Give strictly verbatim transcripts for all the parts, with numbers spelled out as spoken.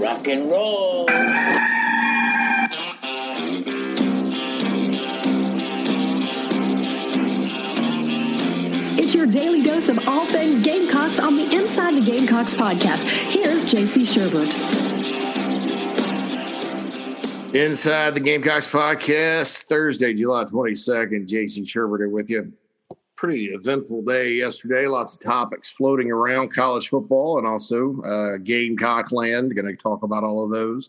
Rock and roll. It's your daily dose of all things Gamecocks on the Inside the Gamecocks podcast. Here's J C Sherbert. Inside the Gamecocks podcast, Thursday, July twenty-second. J C Sherbert here with you. Pretty eventful day yesterday. Lots of topics floating around college football and also uh, Gamecock land. Going to talk about all of those.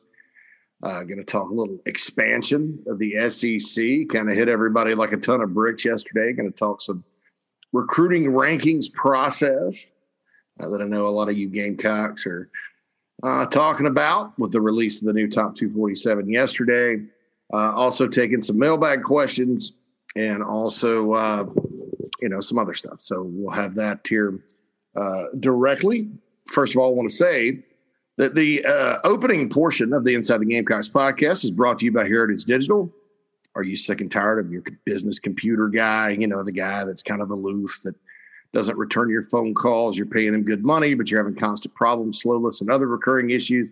Uh, Going to talk a little expansion of the S E C. Kind of hit everybody like a ton of bricks yesterday. Going to talk some recruiting rankings process uh, that I know a lot of you Gamecocks are uh, talking about with the release of the new Top two forty-seven yesterday. Uh, also taking some mailbag questions and also uh, – you know, some other stuff. So we'll have that here uh, directly. First of all, I want to say that the uh, opening portion of the Inside the Gamecocks podcast is brought to you by Heritage Digital. Are you sick and tired of your business computer guy? You know, the guy that's kind of aloof, that doesn't return your phone calls. You're paying him good money, but you're having constant problems, slowness, and other recurring issues.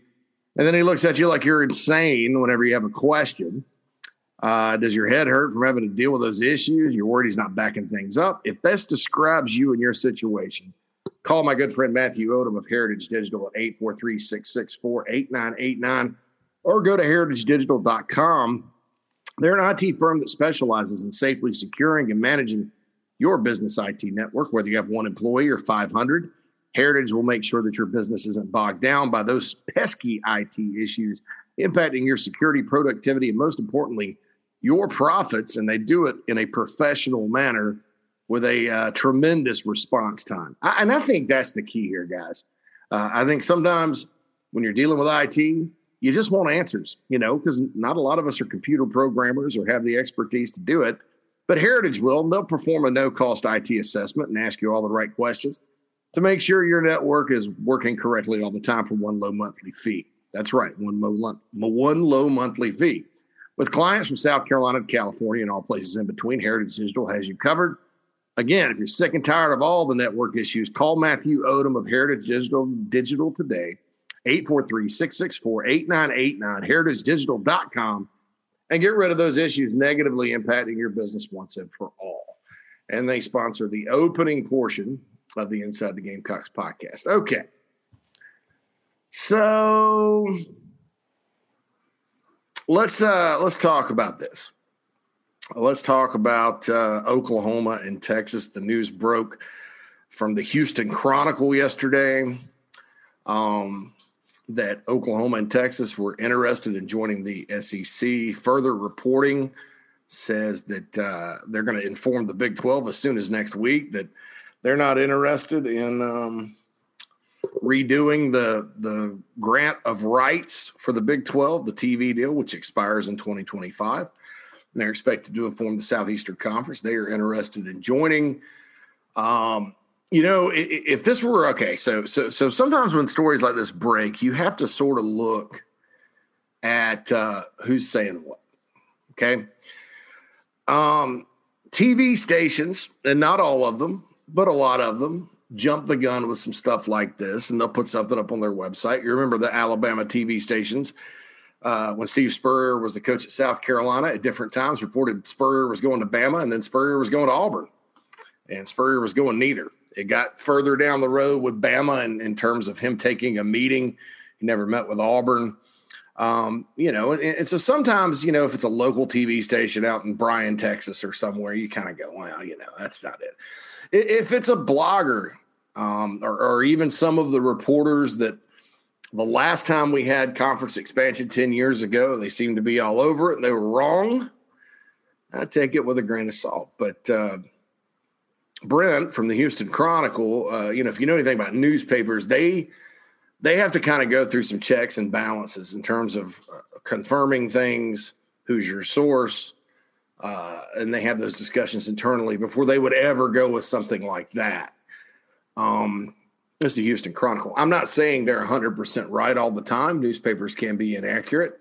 And then he looks at you like you're insane whenever you have a question. Uh, does your head hurt from having to deal with those issues? You're worried he's not backing things up. If this describes you and your situation, call my good friend Matthew Odom of Heritage Digital at eight four three, six six four, eight nine eight nine or go to heritage digital dot com. They're an I T firm that specializes in safely securing and managing your business I T network, whether you have one employee or five hundred. Heritage will make sure that your business isn't bogged down by those pesky I T issues impacting your security, productivity, and most importantly, your profits, and they do it in a professional manner with a uh, tremendous response time. I, and I think that's the key here, guys. Uh, I think sometimes when you're dealing with I T, you just want answers, you know, because not a lot of us are computer programmers or have the expertise to do it. But Heritage will. They'll perform a no-cost I T assessment and ask you all the right questions to make sure your network is working correctly all the time for one low monthly fee. That's right, one low, one low monthly fee. With clients from South Carolina to California and all places in between, Heritage Digital has you covered. Again, if you're sick and tired of all the network issues, call Matthew Odom of Heritage Digital, Digital today, eight four three, six six four, eight nine eight nine, heritage digital dot com, and get rid of those issues negatively impacting your business once and for all. And they sponsor the opening portion of the Inside the Gamecocks podcast. Okay. So... Let's uh, let's talk about this. Let's talk about uh, Oklahoma and Texas. The news broke from the Houston Chronicle yesterday um, that Oklahoma and Texas were interested in joining the S E C. Further reporting says that uh, they're going to inform the Big twelve as soon as next week that they're not interested in um, – redoing the the grant of rights for the Big twelve, the T V deal, which expires in twenty twenty-five. And they're expected to inform the Southeastern Conference. They are interested in joining. Um, you know, if, if this were okay, so so so sometimes when stories like this break, you have to sort of look at uh, who's saying what. Okay, um, T V stations, and not all of them, but a lot of them, jump the gun with some stuff like this, and they'll put something up on their website. You remember the Alabama T V stations uh, when Steve Spurrier was the coach at South Carolina at different times reported Spurrier was going to Bama, and then Spurrier was going to Auburn, and Spurrier was going neither. It got further down the road with Bama in, in terms of him taking a meeting. He never met with Auburn. Um, you know, and, and so sometimes, you know, if it's a local T V station out in Bryan, Texas or somewhere, you kind of go, well, you know, that's not it. If it's a blogger, Um, or, or even some of the reporters that the last time we had conference expansion ten years ago, they seemed to be all over it and they were wrong. I take it with a grain of salt. But uh, Brent from the Houston Chronicle, uh, you know, if you know anything about newspapers, they they have to kind of go through some checks and balances in terms of uh, confirming things, who's your source, uh, and they have those discussions internally before they would ever go with something like that. Um, it's the Houston Chronicle. I'm not saying they're one hundred percent right all the time. Newspapers can be inaccurate.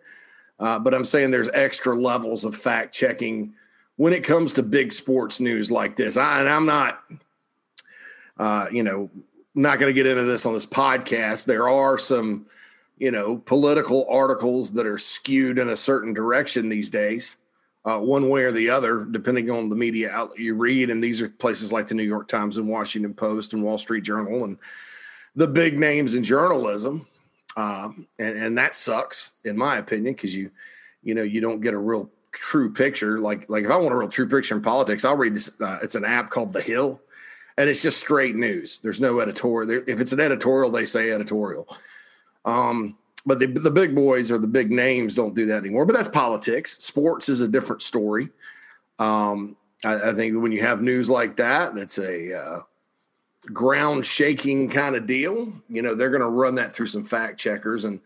Uh, but I'm saying there's extra levels of fact checking when it comes to big sports news like this. I, and I'm not, uh, you know, not going to get into this on this podcast. There are some you know, political articles that are skewed in a certain direction these days, uh, one way or the other, depending on the media outlet you read. And these are places like the New York Times and Washington Post and Wall Street Journal and the big names in journalism. Um, and, and that sucks, in my opinion, because you, you know, you don't get a real true picture. Like, like if I want a real true picture in politics, I'll read this. Uh, it's an app called The Hill, and it's just straight news. There's no editorial. If it's an editorial, they say editorial. Um, but the, the big boys or the big names don't do that anymore. But that's politics. Sports is a different story. Um, I, I think when you have news like that, that's a uh, ground-shaking kind of deal. You know, they're going to run that through some fact checkers. And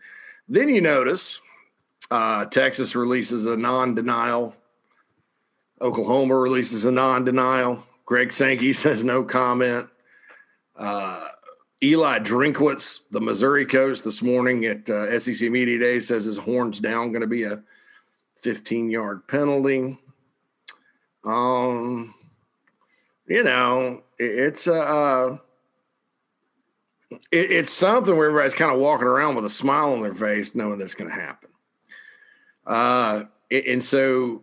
then you notice uh, Texas releases a non-denial. Oklahoma releases a non-denial. Greg Sankey says no comment. Uh Eli Drinkwitz, the Missouri coach, this morning at uh, S E C Media Day says his horns down, going to be a fifteen-yard penalty. Um, you know, it, it's uh, it, it's something where everybody's kind of walking around with a smile on their face, knowing that's going to happen. Uh, it, and so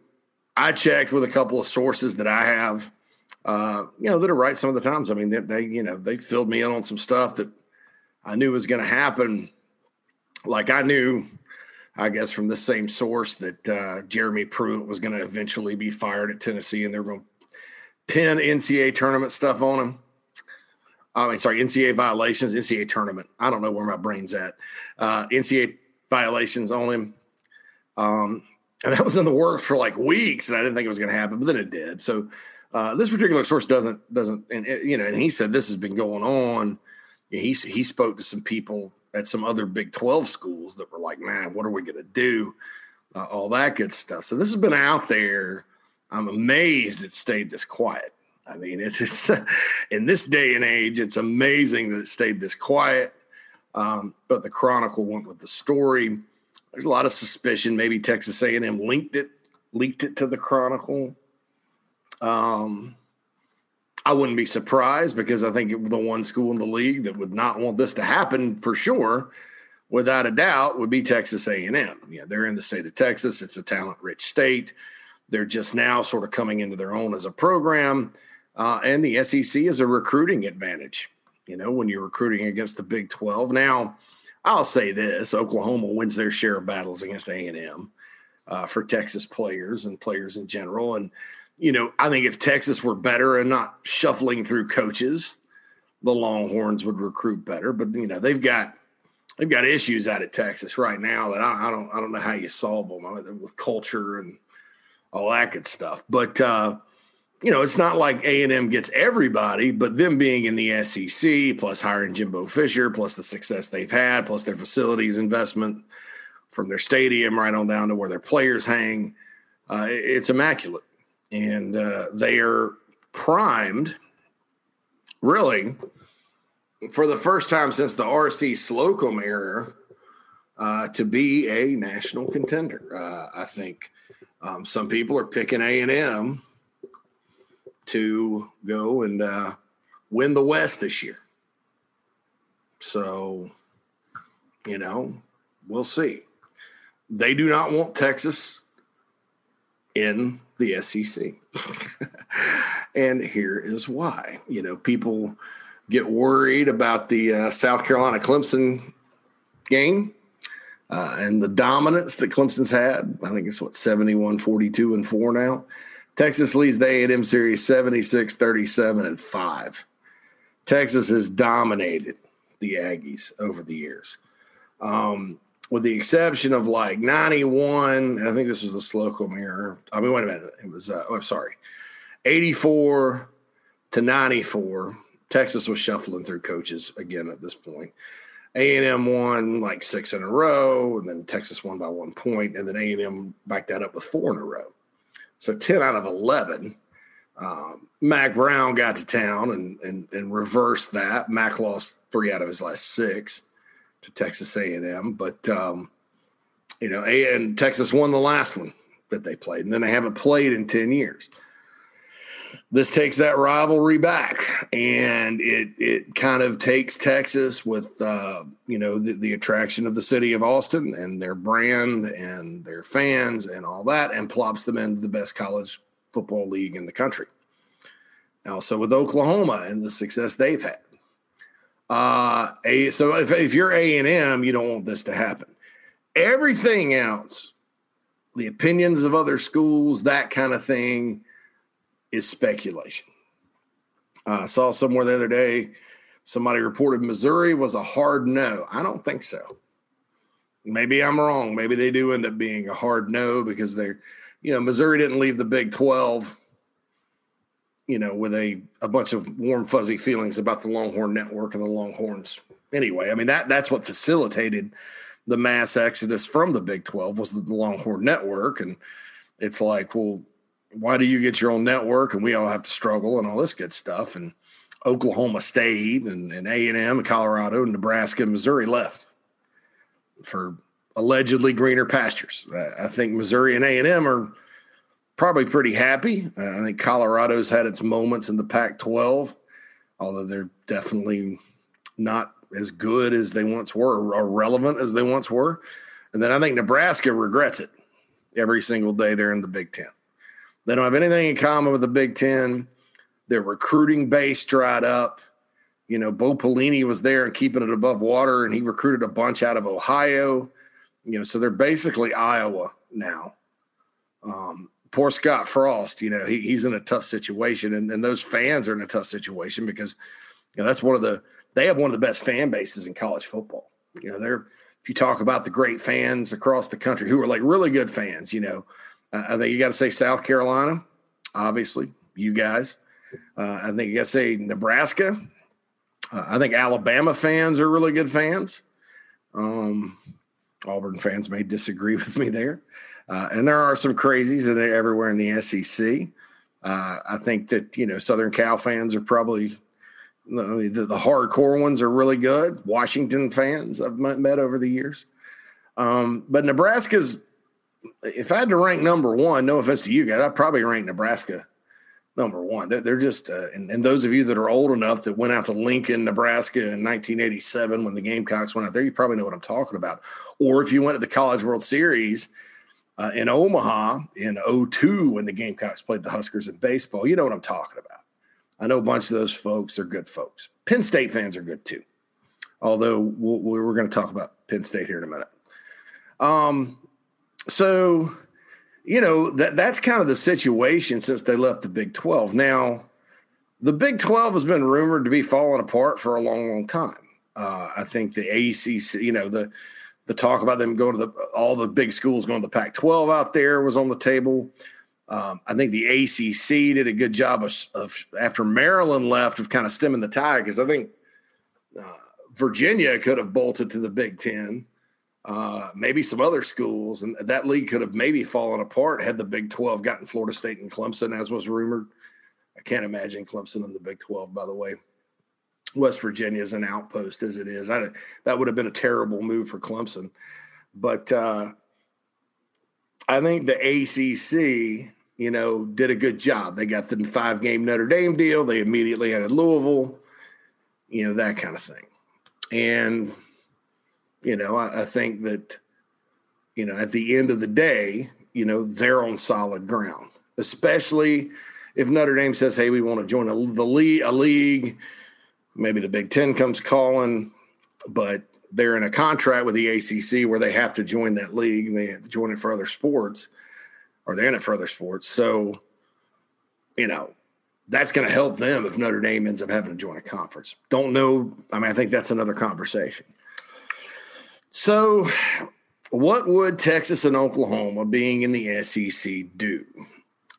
I checked with a couple of sources that I have. Uh, you know, that are right some of the times. I mean, they, they, you know, they filled me in on some stuff that I knew was going to happen. Like I knew, I guess, from the same source that uh, Jeremy Pruitt was going to eventually be fired at Tennessee, and they're going to pin N C A A tournament stuff on him. I mean, sorry, N C A A violations, N C A A tournament. I don't know where my brain's at. Uh, N C A A violations on him. Um, and that was in the works for like weeks, and I didn't think it was going to happen, but then it did. So, Uh, this particular source doesn't, doesn't, and you know, and he said this has been going on. He he spoke to some people at some other Big twelve schools that were like, man, what are we going to do? Uh, all that good stuff. So this has been out there. I'm amazed it stayed this quiet. I mean, it is in this day and age, it's amazing that it stayed this quiet. Um, but the Chronicle went with the story. There's a lot of suspicion. Maybe Texas A and M linked it, leaked it to the Chronicle. Um, I wouldn't be surprised because I think the one school in the league that would not want this to happen for sure, without a doubt, would be Texas A and M. Yeah, they're in the state of Texas. It's a talent-rich state. They're just now sort of coming into their own as a program. Uh, and the S E C is a recruiting advantage, you know, when you're recruiting against the Big twelve. Now, I'll say this. Oklahoma wins their share of battles against A and M uh, for Texas players and players in general. And you know, I think if Texas were better and not shuffling through coaches, the Longhorns would recruit better. But you know, they've got they've got issues out of Texas right now that I, I don't I don't know how you solve them with culture and all that good stuff. But uh, you know, it's not like A and M gets everybody, but them being in the S E C, plus hiring Jimbo Fisher, plus the success they've had, plus their facilities investment from their stadium right on down to where their players hang, uh, it's immaculate. And uh, they are primed, really, for the first time since the R C Slocum era, uh, to be a national contender. Uh, I think um, some people are picking A and M to go and uh, win the West this year. So, you know, we'll see. They do not want Texas in the S E C. And here is why. You know, people get worried about the uh, South Carolina Clemson game uh, and the dominance that Clemson's had. I think it's what, seventy-one, forty-two and four now. Texas leads the A and M series seventy-six, thirty-seven and five. Texas has dominated the Aggies over the years. Um, With the exception of like ninety-one, and I think this was the Slocum era. I mean, wait a minute. It was, uh, oh, I'm sorry, eighty-four to ninety-four. Texas was shuffling through coaches again at this point. A and M won like six in a row, and then Texas won by one point, and then A and M backed that up with four in a row. So ten out of eleven. Um, Mac Brown got to town and, and, and reversed that. Mac lost three out of his last six to Texas A and M, but, um, you know, and Texas won the last one that they played, and then they haven't played in ten years. this takes that rivalry back, and it it kind of takes Texas with, uh, you know, the, the attraction of the city of Austin and their brand and their fans and all that, and plops them into the best college football league in the country. Also with Oklahoma and the success they've had. Uh, a, so if, if you're A and M, you don't want this to happen. Everything else, the opinions of other schools, that kind of thing, is speculation. Uh, I saw somewhere the other day, somebody reported Missouri was a hard no. I don't think so. Maybe I'm wrong. Maybe they do end up being a hard no because they're, you know, Missouri didn't leave the Big twelve, you know, with a, a bunch of warm, fuzzy feelings about the Longhorn Network and the Longhorns. Anyway, I mean, that that's what facilitated the mass exodus from the Big twelve was the Longhorn Network. And it's like, well, why do you get your own network and we all have to struggle and all this good stuff? And Oklahoma State and, and A and M and Colorado and Nebraska and Missouri left for allegedly greener pastures. I think Missouri and A and M are probably pretty happy. I think Colorado's had its moments in the Pac twelve, although they're definitely not as good as they once were or relevant as they once were. And then I think Nebraska regrets it every single day they're in the Big Ten. They don't have anything in common with the Big Ten. Their recruiting base dried up. You know, Bo Pelini was there and keeping it above water, and he recruited a bunch out of Ohio. You know, so they're basically Iowa now. Um, poor Scott Frost, you know, he, he's in a tough situation, and, and those fans are in a tough situation because, you know, that's one of the – they have one of the best fan bases in college football. You know, they're – if you talk about the great fans across the country who are, like, really good fans, you know, I think you got to say South Carolina, obviously, you guys. Uh, I think you got to say Nebraska. Uh, I think Alabama fans are really good fans. Um, Auburn fans may disagree with me there. Uh, and there are some crazies that are everywhere in the S E C. Uh, I think that, you know, Southern Cal fans are probably the, the hardcore ones are really good. Washington fans I've met over the years. Um, but Nebraska's, if I had to rank number one, no offense to you guys, I'd probably rank Nebraska number one. They're, they're just uh, – and, and those of you that are old enough that went out to Lincoln, Nebraska in nineteen eighty-seven when the Gamecocks went out there, you probably know what I'm talking about. Or if you went to the College World Series uh, in Omaha in oh two when the Gamecocks played the Huskers in baseball, you know what I'm talking about. I know a bunch of those folks. They're good folks. Penn State fans are good too, although we'll, we're going to talk about Penn State here in a minute. Um. So, you know, that that's kind of the situation since they left the Big twelve. Now, the Big twelve has been rumored to be falling apart for a long, long time. Uh, I think the A C C, you know, the the talk about them going to the all the big schools going to the Pac twelve out there was on the table. Um, I think the A C C did a good job of, of after Maryland left of kind of stemming the tide because I think uh, Virginia could have bolted to the Big Ten. Uh, maybe some other schools, and that league could have maybe fallen apart had the Big twelve gotten Florida State and Clemson, as was rumored. I can't imagine Clemson in the Big twelve, by the way. West Virginia is an outpost as it is. I, that would have been a terrible move for Clemson. But uh, I think the A C C, you know, did a good job. They got the five-game Notre Dame deal. They immediately added Louisville, you know, that kind of thing. And – You know, I, I think that, you know, at the end of the day, you know, they're on solid ground, especially if Notre Dame says, hey, we want to join a, the league, a league. Maybe the Big Ten comes calling, but they're in a contract with the A C C where they have to join that league and they have to join it for other sports or they're in it for other sports. So, you know, that's going to help them if Notre Dame ends up having to join a conference. Don't know. I mean, I think that's another conversation. So what would Texas and Oklahoma being in the S E C do?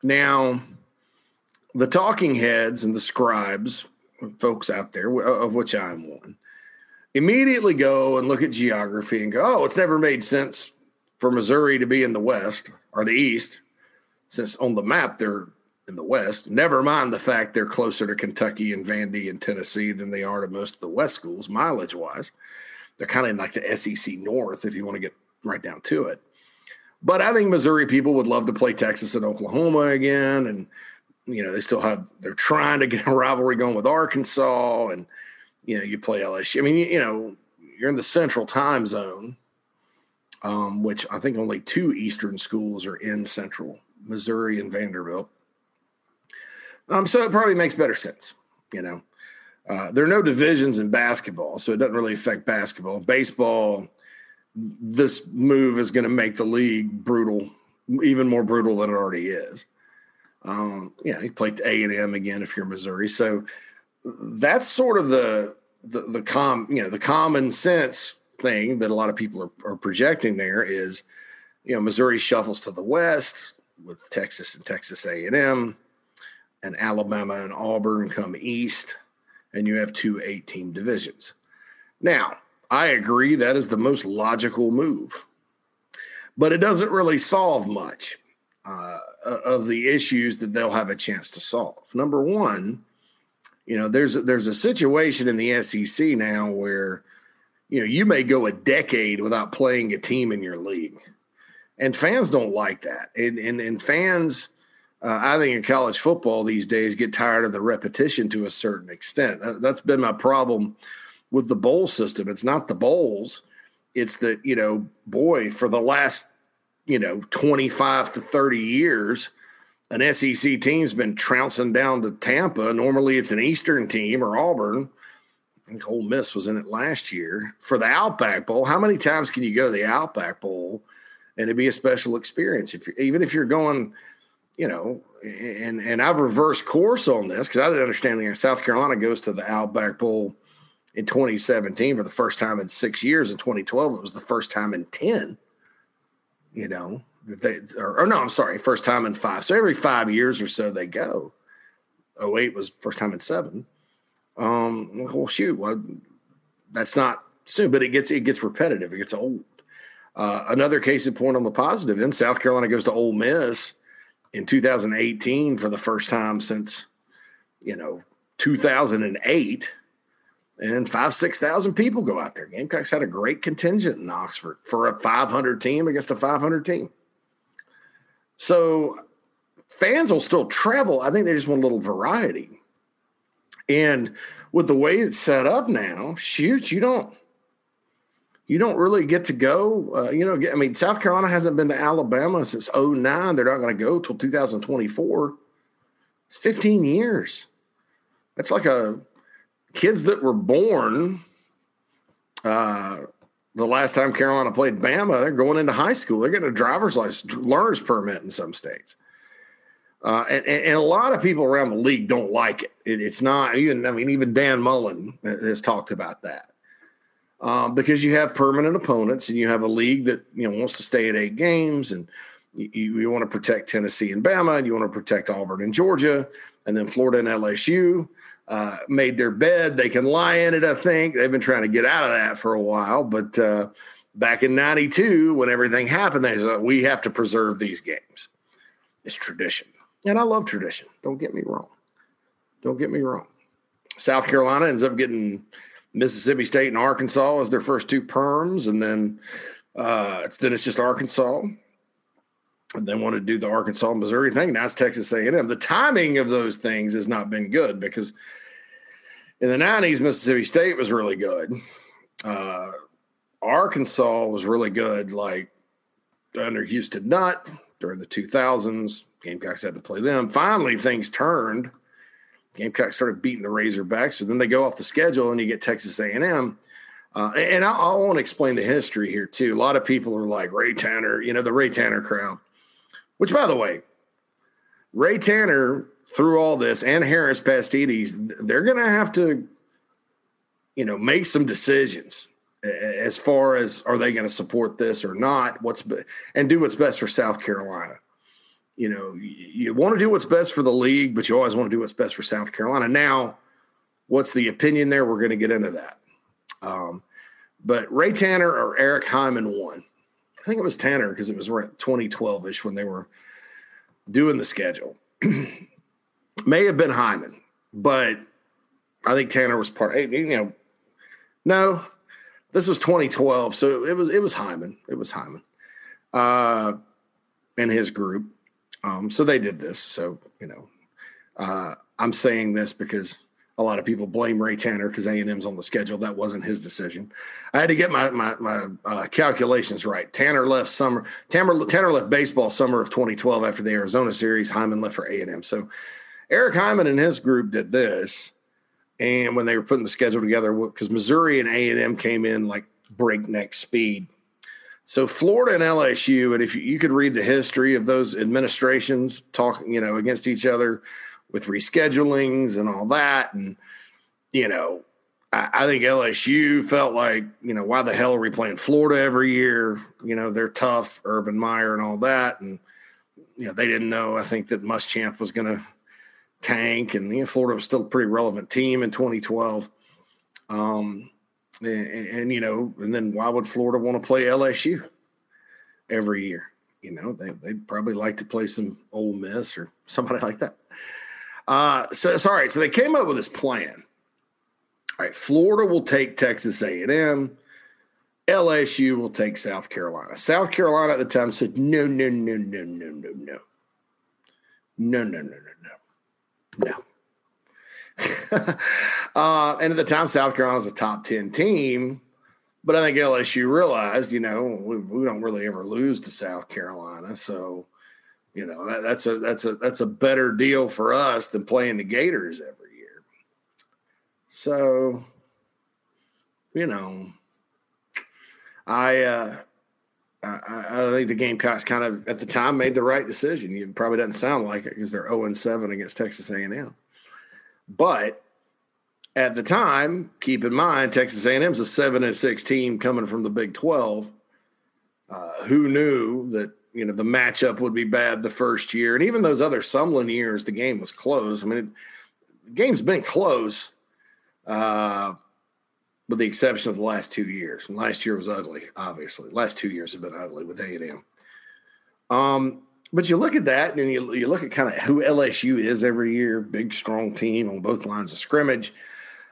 Now, the talking heads and the scribes, folks out there, of which I'm one, immediately go and look at geography and go, oh, it's never made sense for Missouri to be in the West or the East, since on the map they're in the West. Never mind the fact they're closer to Kentucky and Vandy and Tennessee than they are to most of the West schools, mileage-wise. They're kind of in like the S E C North if you want to get right down to it. But I think Missouri people would love to play Texas and Oklahoma again and you know, they still have, they're trying to get a rivalry going with Arkansas, and, you know, you play L S U. I mean, you, you know, you're in the central time zone, um, which I think only two Eastern schools are in central, Missouri and Vanderbilt. Um, so it probably makes better sense, you know. Uh, there are no divisions in basketball, so it doesn't really affect basketball. Baseball, this move is going to make the league brutal, even more brutal than it already is. Um, yeah, he played A and M again if you're Missouri. So that's sort of the the, the com you know the common sense thing that a lot of people are, are projecting. There is, you know, Missouri shuffles to the west with Texas and Texas A and M, and Alabama and Auburn come east, and you have two eight-team divisions. Now, I agree that is the most logical move, but it doesn't really solve much uh, of the issues that they'll have a chance to solve. Number one, you know, there's there's a situation in the S E C now where, you know, you may go a decade without playing a team in your league, and fans don't like that. And and, and fans. Uh, I think in college football these days get tired of the repetition to a certain extent. That, that's been my problem with the bowl system. It's not the bowls. It's that, you know, boy, for the last, you know, twenty-five to thirty years, an S E C team's been trouncing down to Tampa. Normally it's an Eastern team or Auburn. I think Ole Miss was in it last year for the Outback Bowl. How many times can you go to the Outback Bowl and it'd be a special experience? If you're, even if you're going – you know, and and I've reversed course on this because I didn't understand. You know, South Carolina goes to the Outback Bowl in twenty seventeen for the first time in six years. In twenty twelve, it was the first time in ten. You know, that they or, or no, I'm sorry, first time in five. So every five years or so they go. oh eight was first time in seven. Um, well, shoot, well, that's not soon, but it gets it gets repetitive. It gets old. Uh, another case in point on the positive end, South Carolina goes to Ole Miss in two thousand eighteen for the first time since, you know, two thousand eight, and five, six thousand people go out there. Gamecocks had a great contingent in Oxford for a five hundred team against a five hundred team. So fans will still travel. I think they just want a little variety. And with the way it's set up now, shoot, you don't, You don't really get to go, uh, you know, I mean, South Carolina hasn't been to Alabama since oh nine. They're not going to go till two thousand twenty-four. It's fifteen years. That's like a kids that were born uh, the last time Carolina played Bama. They're going into high school. They're getting a driver's license, learner's permit in some states. Uh, and, and a lot of people around the league don't like it. it it's not even, I mean, even Dan Mullen has talked about that. Um, because you have permanent opponents and you have a league that, you know, wants to stay at eight games, and you, you want to protect Tennessee and Bama, and you want to protect Auburn and Georgia, and then Florida and L S U uh, made their bed. They can lie in it, I think. They've been trying to get out of that for a while, but uh, back in ninety-two, when everything happened, they said, we have to preserve these games. It's tradition. And I love tradition. Don't get me wrong. Don't get me wrong. South Carolina ends up getting – Mississippi State and Arkansas as their first two perms, and then uh, it's then it's just Arkansas. And they want to do the Arkansas Missouri thing. Now it's Texas A and M. The timing of those things has not been good because in the nineties, Mississippi State was really good. Uh, Arkansas was really good, like under Houston Nutt during the two thousands. Gamecocks had to play them. Finally, things turned. Gamecocks started beating the Razorbacks, but then they go off the schedule and you get Texas A and M. Uh, and I, I want to explain the history here too. A lot of people are like Ray Tanner, you know, the Ray Tanner crowd, which, by the way, Ray Tanner through all this and Harris Pastides, they're going to have to, you know, make some decisions as far as are they going to support this or not, what's and do what's best for South Carolina. You know, you want to do what's best for the league, but you always want to do what's best for South Carolina. Now, what's the opinion there? We're going to get into that. Um, but Ray Tanner or Eric Hyman won. I think it was Tanner because it was twenty twelve-ish when they were doing the schedule. May have been Hyman, but I think Tanner was part – you know, no, this was twenty twelve, so it was it was Hyman. It was Hyman uh, and his group. Um, so they did this. So, you know, Uh, I'm saying this because a lot of people blame Ray Tanner because A and M's on the schedule. That wasn't his decision. I had to get my my, my uh, calculations right. Tanner left summer. Tanner, Tanner left baseball summer of twenty twelve after the Arizona series. Hyman left for A and M. So Eric Hyman and his group did this, and when they were putting the schedule together, because Missouri and A and M came in like breakneck speed. So Florida and L S U, and if you, you could read the history of those administrations talking, you know, against each other with reschedulings and all that. And, you know, I, I think L S U felt like, you know, why the hell are we playing Florida every year? You know, they're tough, Urban Meyer and all that. And, you know, they didn't know, I think, that Muschamp was going to tank. And, you know, Florida was still a pretty relevant team in twenty twelve. Um, and, and, you know, and then why would Florida want to play L S U every year? You know, they, they'd probably like to play some Ole Miss or somebody like that. Uh, so, sorry. So they came up with this plan. All right. Florida will take Texas A and M. L S U will take South Carolina. South Carolina at the time said, no, no, no, no, no, no, no. No, no, no, no, no, no. uh, and at the time, South Carolina was a top ten team. But I think L S U realized, you know, we, we don't really ever lose to South Carolina. So, you know, that, that's a that's a that's a better deal for us than playing the Gators every year. So, you know, I uh, I, I think the Gamecocks kind of at the time made the right decision. It probably doesn't sound like it because they're oh and seven against Texas A and M, but at the time, keep in mind Texas A and M's a seven and six team coming from the Big twelve. Uh, who knew that? You know, the matchup would be bad the first year. And even those other Sumlin years, the game was close. I mean, it, the game's been close uh, with the exception of the last two years. And last year was ugly, obviously. Last two years have been ugly with A and M. Um, but you look at that, and you, you look at kind of who L S U is every year, big, strong team on both lines of scrimmage.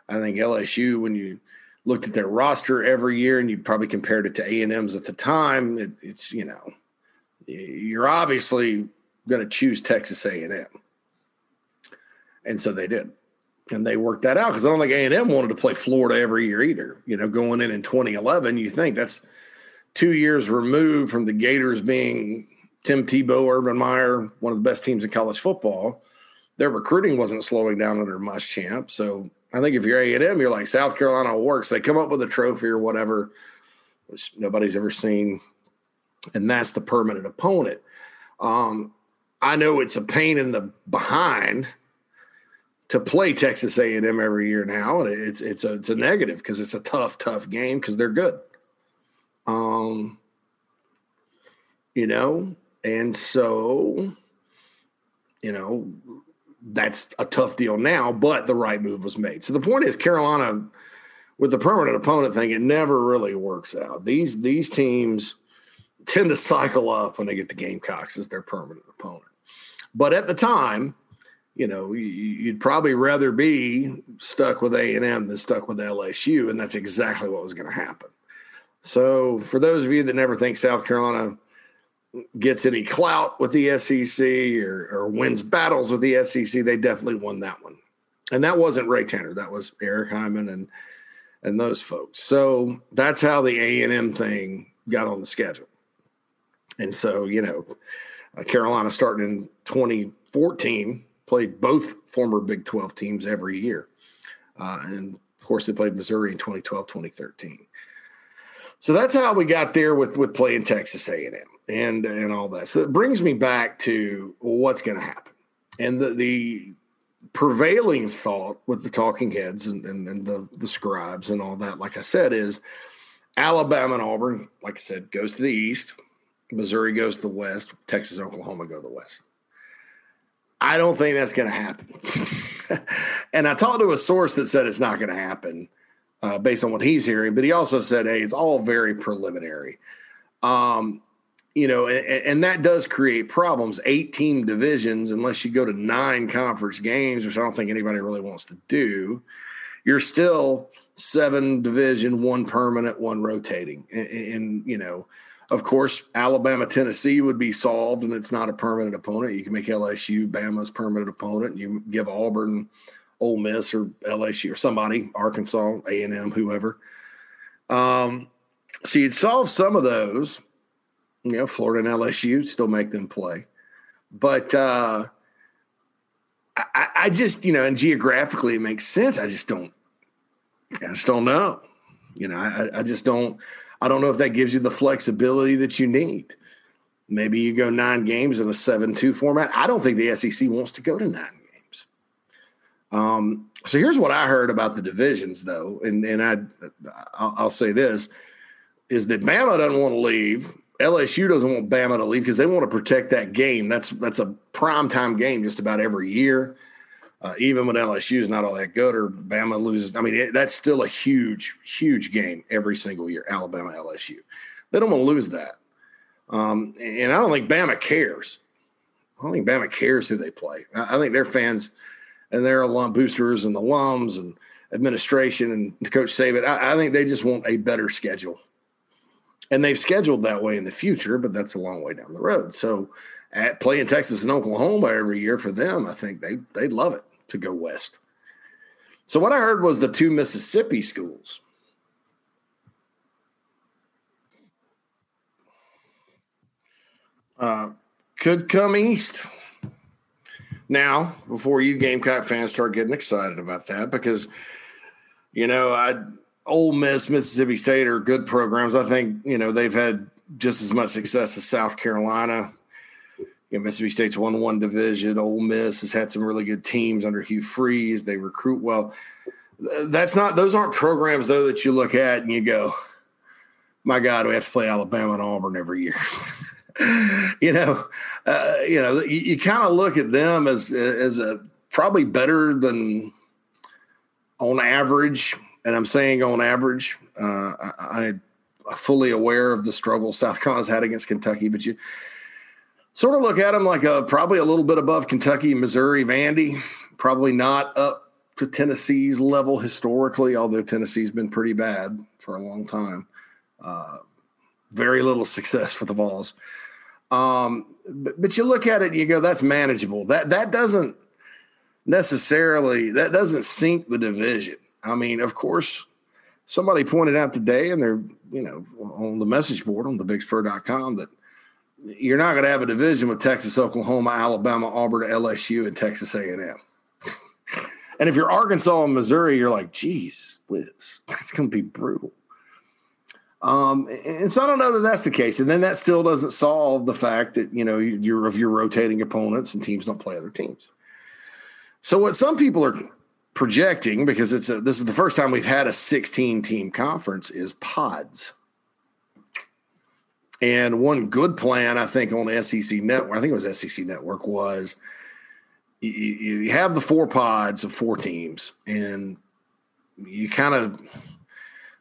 I think L S U, when you looked at their roster every year, and you probably compared it to A and M's at the time, it, it's, you know, you're obviously going to choose Texas A and M. And so they did. And they worked that out because I don't think A and M wanted to play Florida every year either. You know, going in in twenty eleven, you think that's two years removed from the Gators being Tim Tebow, Urban Meyer, one of the best teams in college football. Their recruiting wasn't slowing down under Muschamp. So I think if you're A and M, you're like, South Carolina works. They come up with a trophy or whatever, which nobody's ever seen. And that's the permanent opponent. Um, I know it's a pain in the behind to play Texas A and M every year now, and it's it's a it's a negative because it's a tough tough game because they're good, um, you know. And so, you know, that's a tough deal now, but the right move was made. So the point is, Carolina with the permanent opponent thing, it never really works out. These these teams tend to cycle up when they get the Gamecocks as their permanent opponent. But at the time, you know, you'd probably rather be stuck with A and M than stuck with L S U, and that's exactly what was going to happen. So for those of you that never think South Carolina gets any clout with the S E C or, or wins battles with the S E C, they definitely won that one. And that wasn't Ray Tanner. That was Eric Hyman and, and those folks. So that's how the A and M thing got on the schedule. And so, you know, uh, Carolina starting in twenty fourteen played both former Big twelve teams every year. Uh, and, of course, they played Missouri in twenty twelve, twenty thirteen. So that's how we got there with, with playing Texas A and M and and all that. So it brings me back to what's going to happen. And the, the prevailing thought with the talking heads and, and, and the, the scribes and all that, like I said, is Alabama and Auburn, like I said, goes to the east. Missouri goes to the west. Texas, Oklahoma go to the west. I don't think that's going to happen. And I talked to a source that said it's not going to happen uh, based on what he's hearing, but he also said, hey, it's all very preliminary. Um, you know, and, and that does create problems. Eight-team divisions, unless you go to nine conference games, which I don't think anybody really wants to do, you're still – seven division, one permanent, one rotating. And, and, you know, of course, Alabama, Tennessee would be solved, and it's not a permanent opponent. You can make L S U Bama's permanent opponent. You give Auburn, Ole Miss, or L S U or somebody, Arkansas, A and M, whoever. Um, so you'd solve some of those. You know, Florida and L S U still make them play. But uh, I, I just, you know, and geographically it makes sense. I just don't, I just don't know. You know, I, I just don't, I don't know if that gives you the flexibility that you need. Maybe you go nine games in a seven two format. I don't think the S E C wants to go to nine games. Um, so here's what I heard about the divisions, though, and and I, I'll, I'll say this, is that Bama doesn't want to leave. L S U doesn't want Bama to leave because they want to protect that game. That's that's a primetime game just about every year. Uh, even when L S U is not all that good or Bama loses, I mean, it, that's still a huge, huge game every single year, Alabama, L S U. They don't want to lose that. Um, and I don't think Bama cares. I don't think Bama cares who they play. I, I think their fans and their alum boosters and alums and administration and Coach Saban, I, I think they just want a better schedule. And they've scheduled that way in the future, but that's a long way down the road. So at playing Texas and Oklahoma every year for them, I think they, they'd love it to go west. So what I heard was the two Mississippi schools. Uh, could come east. Now, before you Gamecock fans start getting excited about that, because, you know, I – Ole Miss, Mississippi State are good programs. I think, you know, they've had just as much success as South Carolina. You know, Mississippi State's won one division. Ole Miss has had some really good teams under Hugh Freeze. They recruit well. That's not, those aren't programs, though, that you look at and you go, my God, we have to play Alabama and Auburn every year. you know, uh, you know, you, you kind of look at them as, as a probably better than on average. And I'm saying on average, uh, I, I'm fully aware of the struggle South Carolina's had against Kentucky, but you sort of look at them like a, probably a little bit above Kentucky, Missouri, Vandy, probably not up to Tennessee's level historically, although Tennessee's been pretty bad for a long time. Uh, very little success for the Vols. Um, but, but you look at it and you go, that's manageable. That, that doesn't necessarily – that doesn't sink the division. I mean, of course, somebody pointed out today, and they're, you know, on the message board on the big spur dot com that you're not going to have a division with Texas, Oklahoma, Alabama, Auburn, L S U, and Texas A and M. And if you're Arkansas and Missouri, you're like, geez, Liz, that's going to be brutal. Um, and so I don't know that that's the case. And then that still doesn't solve the fact that, you know, you're of your rotating opponents and teams don't play other teams. So what some people are projecting, because it's a, this is the first time we've had a sixteen-team conference, is pods. And one good plan, I think, on S E C Network, I think it was S E C Network, was you, you have the four pods of four teams, and you kind of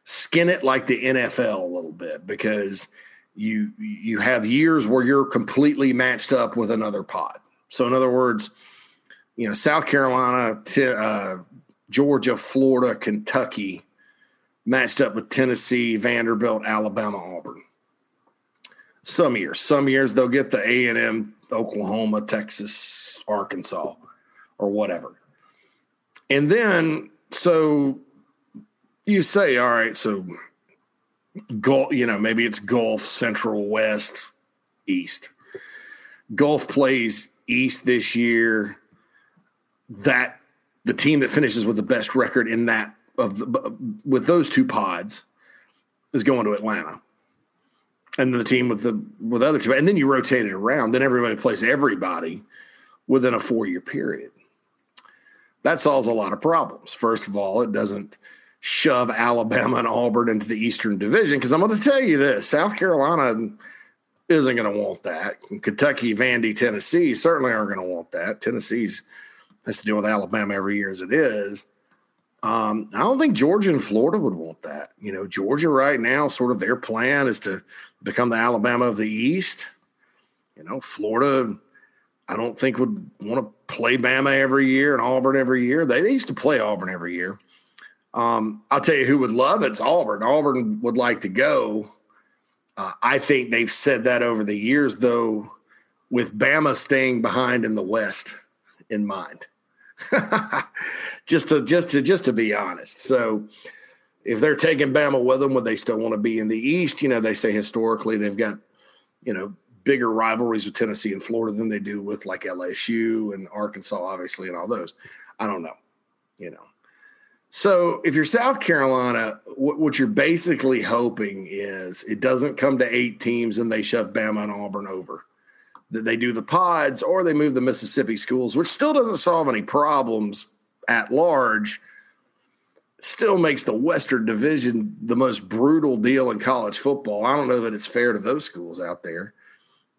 skin it like the N F L a little bit, because you you have years where you're completely matched up with another pod. So, in other words, you know, South Carolina, uh, Georgia, Florida, Kentucky matched up with Tennessee, Vanderbilt, Alabama, Auburn. Some years. Some years they'll get the A and M, Oklahoma, Texas, Arkansas, or whatever. And then, so you say, all right, so, Gulf, you know, maybe it's Gulf, Central, West, East. Gulf plays East this year. That the team that finishes with the best record in that of the, with those two pods is going to Atlanta, and the team with the with the other two, and then you rotate it around. Then everybody plays everybody within a four year period. That solves a lot of problems. First of all, it doesn't shove Alabama and Auburn into the Eastern Division, because I'm going to tell you this: South Carolina isn't going to want that. Kentucky, Vandy, Tennessee certainly aren't going to want that. Tennessee's has to deal with Alabama every year as it is. Um, I don't think Georgia and Florida would want that. You know, Georgia right now, sort of their plan is to become the Alabama of the East. You know, Florida, I don't think would want to play Bama every year and Auburn every year. They, they used to play Auburn every year. Um, I'll tell you who would love it. It's Auburn. Auburn would like to go. Uh, I think they've said that over the years, though, with Bama staying behind in the West in mind. just to just to just to be honest. So if they're taking Bama with them, would they still want to be in the East? You know, they say historically they've got, you know, bigger rivalries with Tennessee and Florida than they do with like L S U and Arkansas, obviously, and all those. I don't know, you know. So if you're South Carolina, what, what you're basically hoping is it doesn't come to eight teams and they shove Bama and Auburn over. That they do the pods or they move the Mississippi schools, which still doesn't solve any problems at large. Still makes the Western Division the most brutal deal in college football. I don't know that it's fair to those schools out there.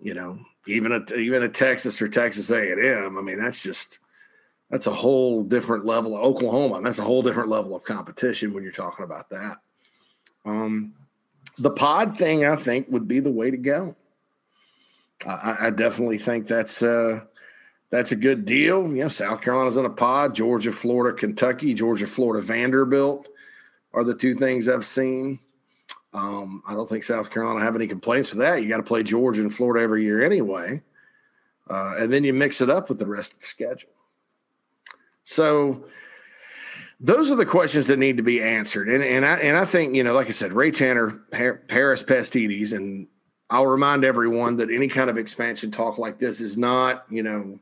You know, even a, even a Texas or Texas A and M, I mean, that's just – that's a whole different level of Oklahoma. That's a whole different level of competition when you're talking about that. Um, the pod thing, I think, would be the way to go. I, I definitely think that's uh, that's a good deal. You know, South Carolina's in a pod. Georgia, Florida, Kentucky. Georgia, Florida, Vanderbilt are the two things I've seen. Um, I don't think South Carolina have any complaints with that. You got to play Georgia and Florida every year anyway. Uh, and then you mix it up with the rest of the schedule. So those are the questions that need to be answered. And and I, and I think, you know, like I said, Ray Tanner, Har- Harris Pastides, and I'll remind everyone that any kind of expansion talk like this is not, you know,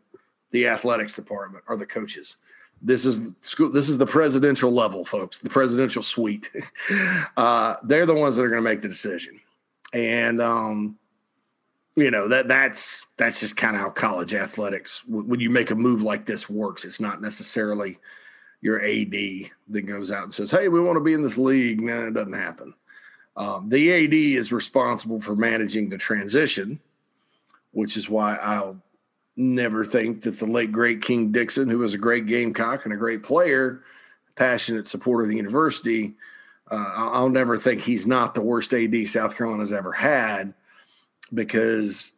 the athletics department or the coaches. This is school. This is the presidential level, folks, the presidential suite. uh, they're the ones that are going to make the decision. And, um, you know, that that's that's just kind of how college athletics, w- when you make a move like this, works. It's not necessarily your A D that goes out and says, hey, we want to be in this league. No, it doesn't happen. Um, the A D is responsible for managing the transition, which is why I'll never think that the late, great King Dixon, who was a great Gamecock and a great player, passionate supporter of the university, uh, I'll never think he's not the worst A D South Carolina's ever had, because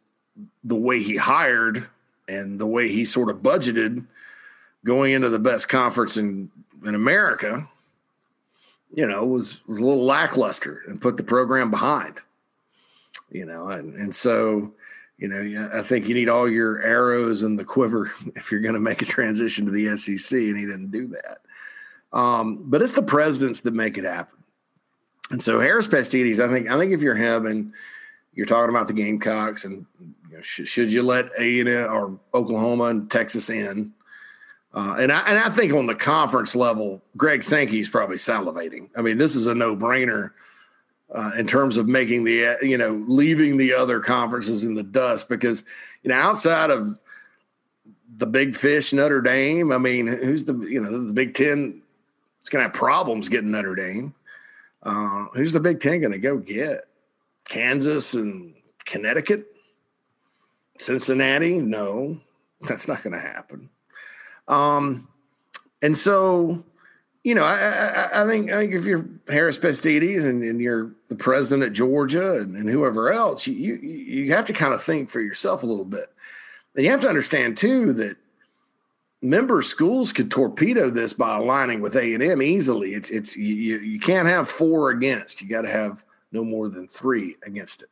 the way he hired and the way he sort of budgeted going into the best conference in, in America, you know, was, was a little lackluster and put the program behind, you know, and, and so – you know, I think you need all your arrows in the quiver if you're going to make a transition to the S E C, and he didn't do that. Um, but it's the presidents that make it happen. And so Harris Pastides, I think I think if you're him and you're talking about the Gamecocks and, you know, sh- should you let A and M or Oklahoma and Texas in? Uh, and, I, and I think on the conference level, Greg Sankey's probably salivating. I mean, this is a no-brainer. Uh, in terms of making the, you know, leaving the other conferences in the dust, because, you know, outside of the big fish, Notre Dame, I mean, who's the, you know, the Big Ten is going to have problems getting Notre Dame. Uh, who's the Big Ten going to go get? Kansas and Connecticut? Cincinnati? No, that's not going to happen. Um, and so, you know, I, I, I think I think if you're Harris Pastides and, and you're the president at Georgia and, and whoever else, you, you you have to kind of think for yourself a little bit. And you have to understand, too, that member schools could torpedo this by aligning with A and M easily. It's it's you, you can't have four against. You got to have no more than three against it.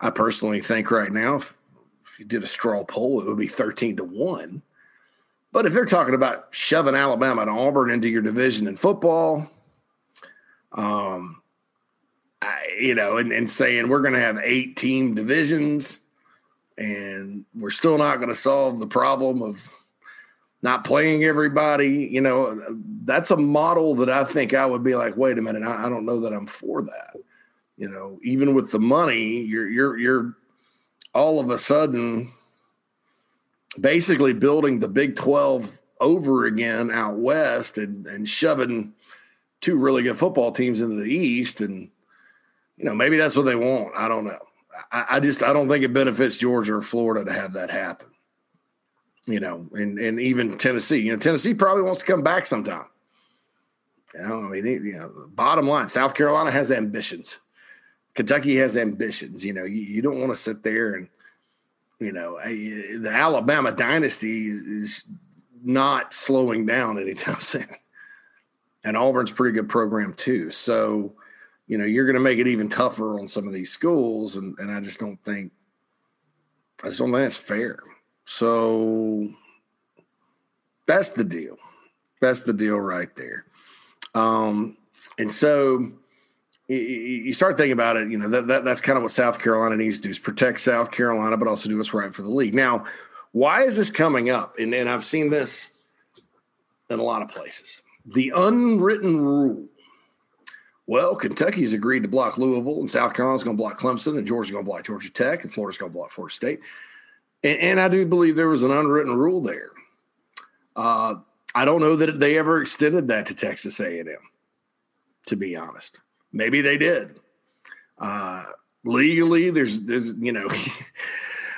I personally think right now, if, if you did a straw poll, it would be thirteen to one. But if they're talking about shoving Alabama and Auburn into your division in football, um, I, you know, and, and saying we're going to have eight team divisions and we're still not going to solve the problem of not playing everybody, you know, that's a model that I think I would be like, wait a minute, I, I don't know that I'm for that. You know, even with the money, you're you're you're all of a sudden – basically building the Big twelve over again out west and, and shoving two really good football teams into the East. And, you know, maybe that's what they want. I don't know. I, I just – I don't think it benefits Georgia or Florida to have that happen, you know, and, and even Tennessee. You know, Tennessee probably wants to come back sometime. You know, I mean, they, you know, bottom line, South Carolina has ambitions. Kentucky has ambitions. You know, you, you don't want to sit there and – you know, the Alabama dynasty is not slowing down anytime soon. and Auburn's a pretty good program too. So, you know, you're going to make it even tougher on some of these schools, and, and I just don't think I just don't think that's fair. So that's the deal. That's the deal right there. Um, and so you, you start thinking about it, you know, that, that that's kind of what South Carolina needs to do, is protect South Carolina, but also do what's right for the league. Now, why is this coming up? And, and I've seen this in a lot of places. The unwritten rule. Well, Kentucky's agreed to block Louisville, and South Carolina's going to block Clemson, and Georgia's going to block Georgia Tech, and Florida's going to block Florida State. And, and I do believe there was an unwritten rule there. Uh, I don't know that they ever extended that to Texas A and M, to be honest. Maybe they did. Uh, legally, there's, there's, you know,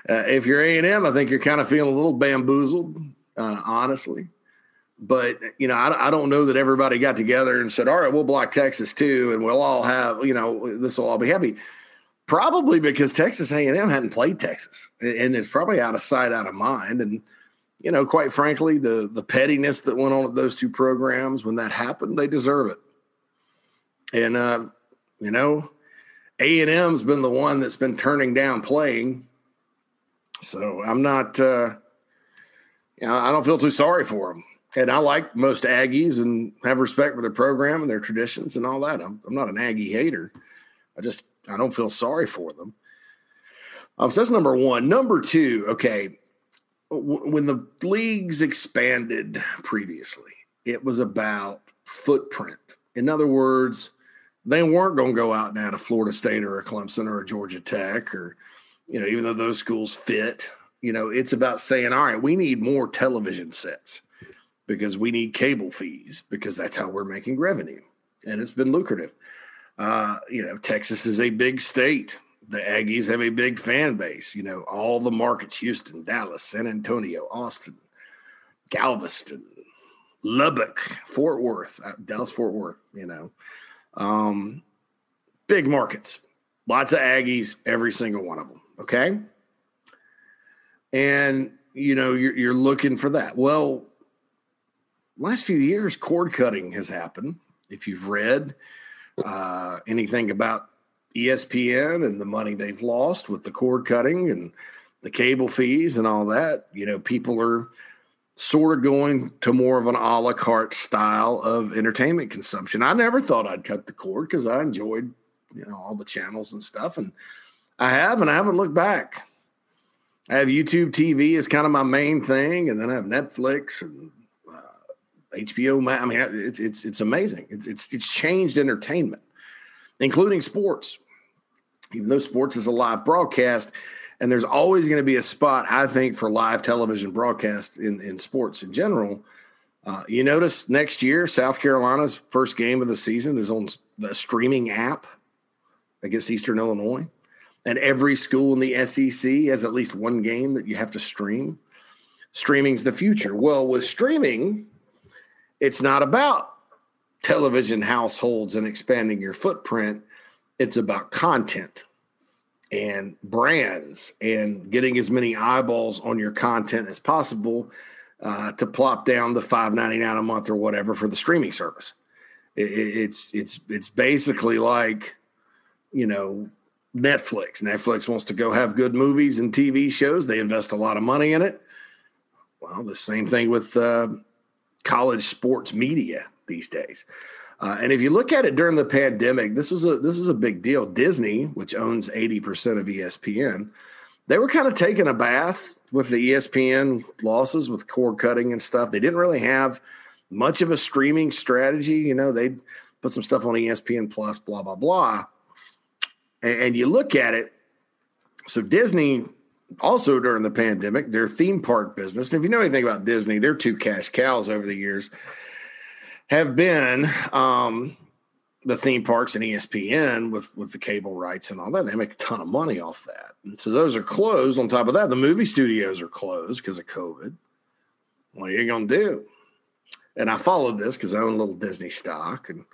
uh, if you're A and M, I think you're kind of feeling a little bamboozled, uh, honestly. But, you know, I, I don't know that everybody got together and said, all right, we'll block Texas too, and we'll all have, you know, this will all be happy. Probably because Texas A and M hadn't played Texas. And it's probably out of sight, out of mind. And, you know, quite frankly, the the pettiness that went on at those two programs, when that happened, they deserve it. And, uh, you know, A and M's been the one that's been turning down playing. So I'm not, uh, you know, I don't feel too sorry for them. And I like most Aggies and have respect for their program and their traditions and all that. I'm, I'm not an Aggie hater. I just, I don't feel sorry for them. Um, so that's number one. Number two, okay, w- when the leagues expanded previously, it was about footprint. In other words, they weren't going to go out and add a Florida State or a Clemson or a Georgia Tech or, you know, even though those schools fit, you know, it's about saying, all right, we need more television sets, because we need cable fees, because that's how we're making revenue. And it's been lucrative. Uh, you know, Texas is a big state. The Aggies have a big fan base. You know, all the markets, Houston, Dallas, San Antonio, Austin, Galveston, Lubbock, Fort Worth, Dallas, Fort Worth, you know. Um, big markets, lots of Aggies, every single one of them, okay? And, you know, you're, you're looking for that. Well, last few years, cord cutting has happened. If you've read uh, anything about E S P N and the money they've lost with the cord cutting and the cable fees and all that, you know, people are sort of going to more of an a la carte style of entertainment consumption. I never thought I'd cut the cord because I enjoyed, you know, all the channels and stuff. And I have, and I haven't looked back. I have YouTube T V as kind of my main thing. And then I have Netflix and H B O, I mean, it's it's it's amazing. It's it's it's changed entertainment, including sports. Even though sports is a live broadcast, and there's always going to be a spot, I think, for live television broadcast in, in sports in general. Uh, you notice next year, South Carolina's first game of the season is on the streaming app against Eastern Illinois, and every school in the S E C has at least one game that you have to stream. Streaming's the future. Well, with streaming, it's not about television households and expanding your footprint. It's about content and brands and getting as many eyeballs on your content as possible uh, to plop down the five ninety-nine a month or whatever for the streaming service. It, it's it's it's basically like, you know, Netflix. Netflix wants to go have good movies and T V shows. They invest a lot of money in it. Well, the same thing with Uh, college sports media these days. Uh, and if you look at it during the pandemic, this was a, this is a big deal. Disney, which owns eighty percent of E S P N, they were kind of taking a bath with the E S P N losses with cord cutting and stuff. They didn't really have much of a streaming strategy. You know, they put some stuff on E S P N plus, blah, blah, blah. And, and you look at it. So Disney, also during the pandemic, their theme park business, and if you know anything about Disney, their two cash cows over the years have been um, the theme parks and E S P N with, with the cable rights and all that. They make a ton of money off that. And so those are closed. On top of that, the movie studios are closed because of COVID. What are you going to do? And I followed this because I own a little Disney stock. And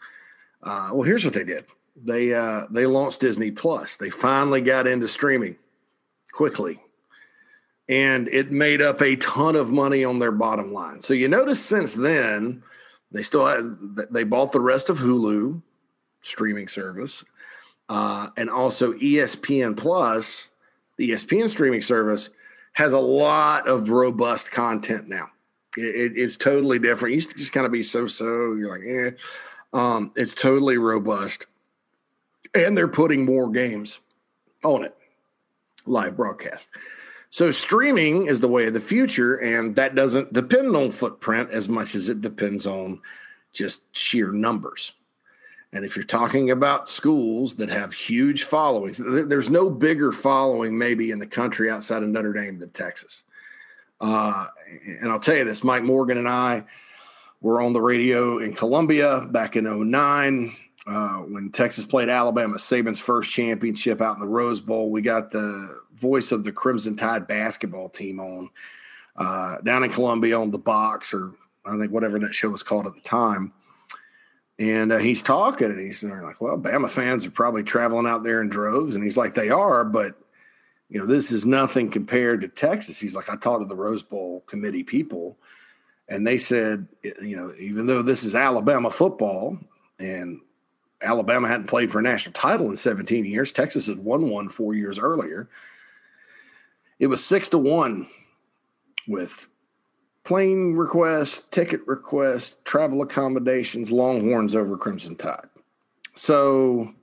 uh, well, here's what they did. They, uh, they launched Disney Plus. They finally got into streaming quickly. And it made up a ton of money on their bottom line. So you notice since then, They still had, they bought the rest of Hulu streaming service, uh, and also E S P N Plus, the E S P N streaming service, has a lot of robust content now. It, it, it's totally different. It used to just kind of be so-so. You're like, eh. Um, it's totally robust. And they're putting more games on it, live broadcast. So streaming is the way of the future, and that doesn't depend on footprint as much as it depends on just sheer numbers. And if you're talking about schools that have huge followings, there's no bigger following maybe in the country outside of Notre Dame than Texas. Uh, and I'll tell you this, Mike Morgan and I were on the radio in Columbia back in oh nine uh, when Texas played Alabama, Saban's first championship out in the Rose Bowl. We got the voice of the Crimson Tide basketball team on uh, down in Columbia on The Box, or I think whatever that show was called at the time. And uh, he's talking, and he's like, well, Bama fans are probably traveling out there in droves. And he's like, they are, but, you know, this is nothing compared to Texas. He's like, I talked to the Rose Bowl committee people, and they said, you know, even though this is Alabama football and Alabama hadn't played for a national title in seventeen years, Texas had won one four years earlier. It was six to one with plane requests, ticket requests, travel accommodations, Longhorns over Crimson Tide. So,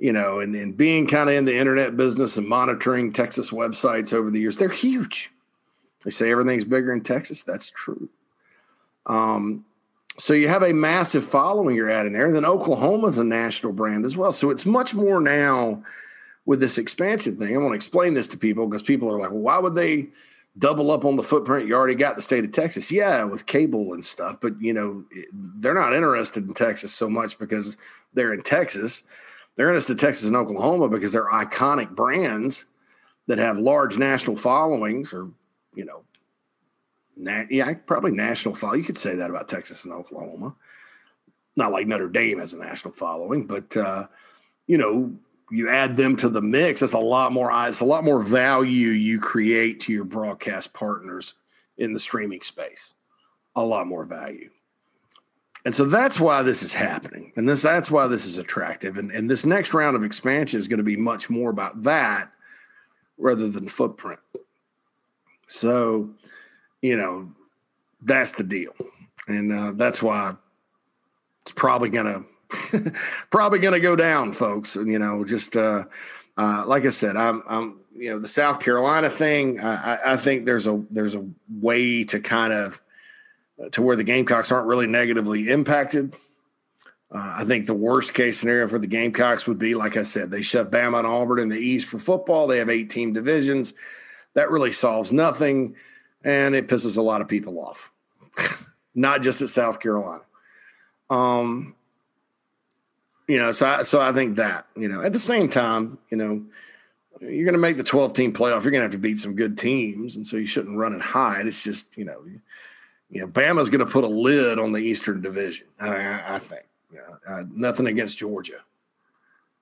you know, and, and being kind of in the internet business and monitoring Texas websites over the years, they're huge. They say everything's bigger in Texas. That's true. Um, so you have a massive following you're adding there. And then Oklahoma's a national brand as well. So it's much more now with this expansion thing. I want to explain this to people because people are like, well, why would they – double up on the footprint? You already got the state of Texas. Yeah, with cable and stuff. But, you know, they're not interested in Texas so much because they're in Texas. They're interested in Texas and Oklahoma because they're iconic brands that have large national followings or, you know, na- yeah, probably national follow. You could say that about Texas and Oklahoma. Not like Notre Dame has a national following, but, uh, you know, you add them to the mix. That's a lot more. It's a lot more value you create to your broadcast partners in the streaming space. A lot more value, and so that's why this is happening, and this that's why this is attractive. And and this next round of expansion is going to be much more about that rather than footprint. So, you know, that's the deal, and uh, that's why it's probably going to. Probably going to go down, folks. And, you know, just uh, uh, like I said, I'm, I'm, you know, the South Carolina thing. I, I think there's a there's a way to kind of uh, to where the Gamecocks aren't really negatively impacted. Uh, I think the worst case scenario for the Gamecocks would be, like I said, they shove Bama and Auburn in the East for football. They have eight team divisions. That really solves nothing, and it pisses a lot of people off. Not just at South Carolina. Um. You know, so I, so I think that, you know, at the same time, you know, you're going to make the twelve-team playoff. You're going to have to beat some good teams, and so you shouldn't run and hide. It's just, you know, you know, Bama's going to put a lid on the Eastern Division, I, I think. You know, uh, nothing against Georgia.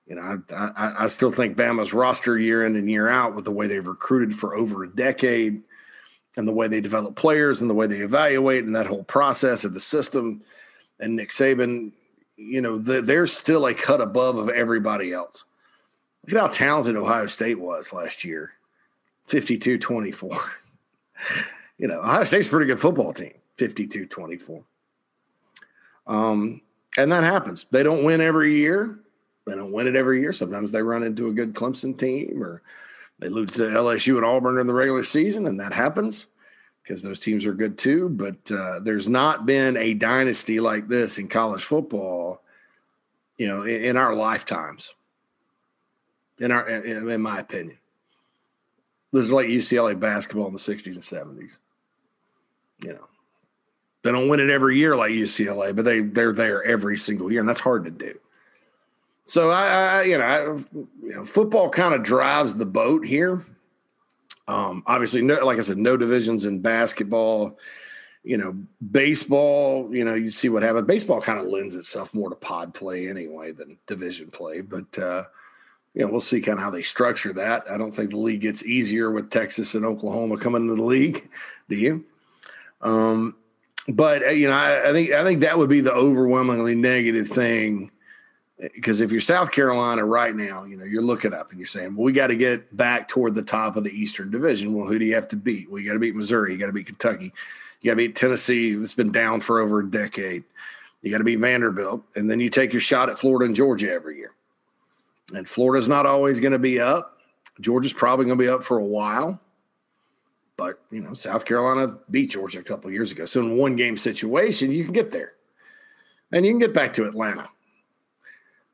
You know, I, I, I still think Bama's roster year in and year out with the way they've recruited for over a decade and the way they develop players and the way they evaluate and that whole process of the system and Nick Saban – you know, the, they're still a cut above of everybody else. Look at how talented Ohio State was last year, fifty-two twenty-four. You know, Ohio State's a pretty good football team, fifty-two twenty-four. Um, and that happens. They don't win every year. They don't win it every year. Sometimes they run into a good Clemson team or they lose to L S U and Auburn in the regular season, and that happens. Because those teams are good too, but uh, there's not been a dynasty like this in college football, you know, in, in our lifetimes. In our, in, in my opinion, this is like U C L A basketball in the sixties and seventies. You know, they don't win it every year like U C L A, but they they're there every single year, and that's hard to do. So I, I you know, I, you know, football kind of drives the boat here. Um, obviously, no, like I said, no divisions in basketball, you know, baseball, you know, you see what happened. Baseball kind of lends itself more to pod play anyway than division play. But, uh, you know, we'll see kind of how they structure that. I don't think the league gets easier with Texas and Oklahoma coming into the league. Do you? Um, But, you know, I, I think I think that would be the overwhelmingly negative thing, because if you're South Carolina right now, you know, you're looking up and you're saying, well, we got to get back toward the top of the Eastern Division. Well, who do you have to beat? Well, you got to beat Missouri. You got to beat Kentucky. You got to beat Tennessee. It's been down for over a decade. You got to beat Vanderbilt. And then you take your shot at Florida and Georgia every year. And Florida's not always going to be up. Georgia's probably going to be up for a while. But, you know, South Carolina beat Georgia a couple of years ago. So in a one-game situation, you can get there. And you can get back to Atlanta.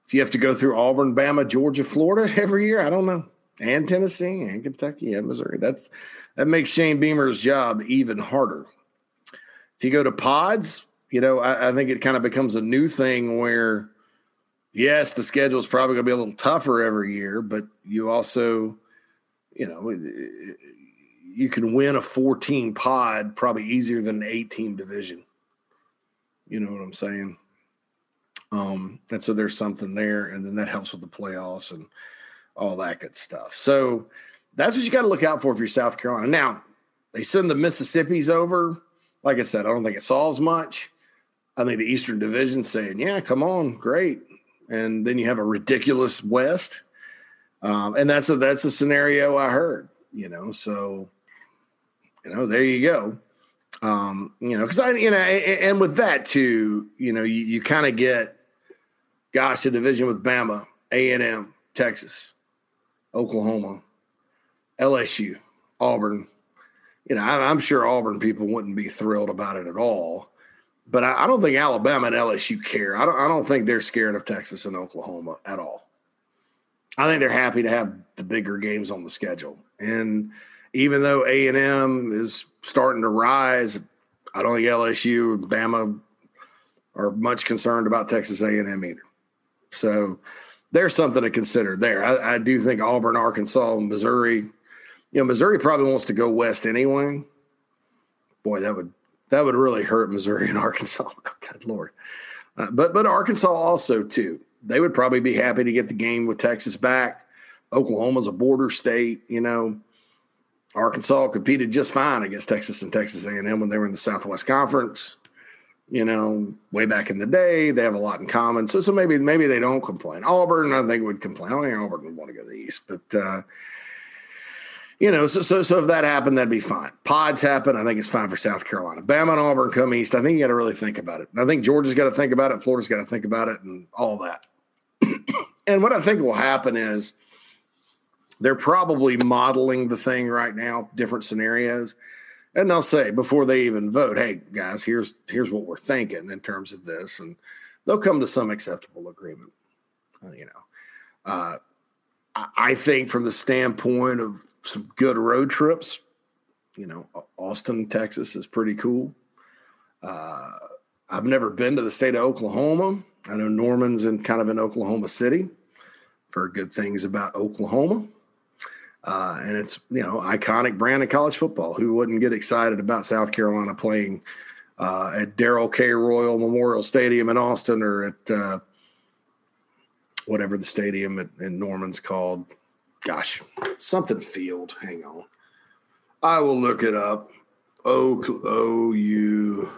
If you have to go through Auburn, Bama, Georgia, Florida every year, I don't know. And Tennessee and Kentucky and Missouri. That's that makes Shane Beamer's job even harder. If you go to pods, you know, I, I think it kind of becomes a new thing where, yes, the schedule is probably going to be a little tougher every year, but you also, you know, it, it, you can win a four-team pod probably easier than an eight-team division. You know what I'm saying? Um, and so there's something there, and then that helps with the playoffs and all that good stuff. So that's what you got to look out for if you're South Carolina. Now, they send the Mississippis over. Like I said, I don't think it solves much. I think the Eastern Division's saying, yeah, come on, great. And then you have a ridiculous West. Um, and that's a, that's a scenario I heard, you know, so – you know, there you go. Um, you know, because I, you know, and with that too, you know, you, you kind of get, gosh, a division with Bama, A and M, Texas, Oklahoma, L S U, Auburn. You know, I, I'm sure Auburn people wouldn't be thrilled about it at all, but I, I don't think Alabama and L S U care. I don't, I don't think they're scared of Texas and Oklahoma at all. I think they're happy to have the bigger games on the schedule. And even though A and M is starting to rise, I don't think L S U and Bama are much concerned about Texas A and M either. So there's something to consider there. I, I do think Auburn, Arkansas, and Missouri, you know, Missouri probably wants to go west anyway. Boy, that would that would really hurt Missouri and Arkansas. Oh, good Lord. Uh, but but Arkansas also, too. They would probably be happy to get the game with Texas back. Oklahoma's a border state, you know. Arkansas competed just fine against Texas and Texas A and M when they were in the Southwest Conference, you know, way back in the day. They have a lot in common. So so maybe maybe they don't complain. Auburn, I think, would complain. I don't think Auburn would want to go to the East. But, uh, you know, so, so so if that happened, that'd be fine. Pods happen. I think it's fine for South Carolina. Bama and Auburn come East. I think you got to really think about it. I think Georgia's got to think about it. Florida's got to think about it and all that. And what I think will happen is, they're probably modeling the thing right now, different scenarios. And they'll say before they even vote, hey, guys, here's here's what we're thinking in terms of this. And they'll come to some acceptable agreement. Uh, you know, uh, I, I think from the standpoint of some good road trips, you know, Austin, Texas is pretty cool. Uh, I've never been to the state of Oklahoma. I know Norman's in kind of in Oklahoma City. I've heard good things about Oklahoma. Uh, and it's, you know, iconic brand of college football. Who wouldn't get excited about South Carolina playing uh, at Darrell K. Royal Memorial Stadium in Austin or at uh, whatever the stadium at, in Norman's called? Gosh, something field. Hang on. I will look it up. O U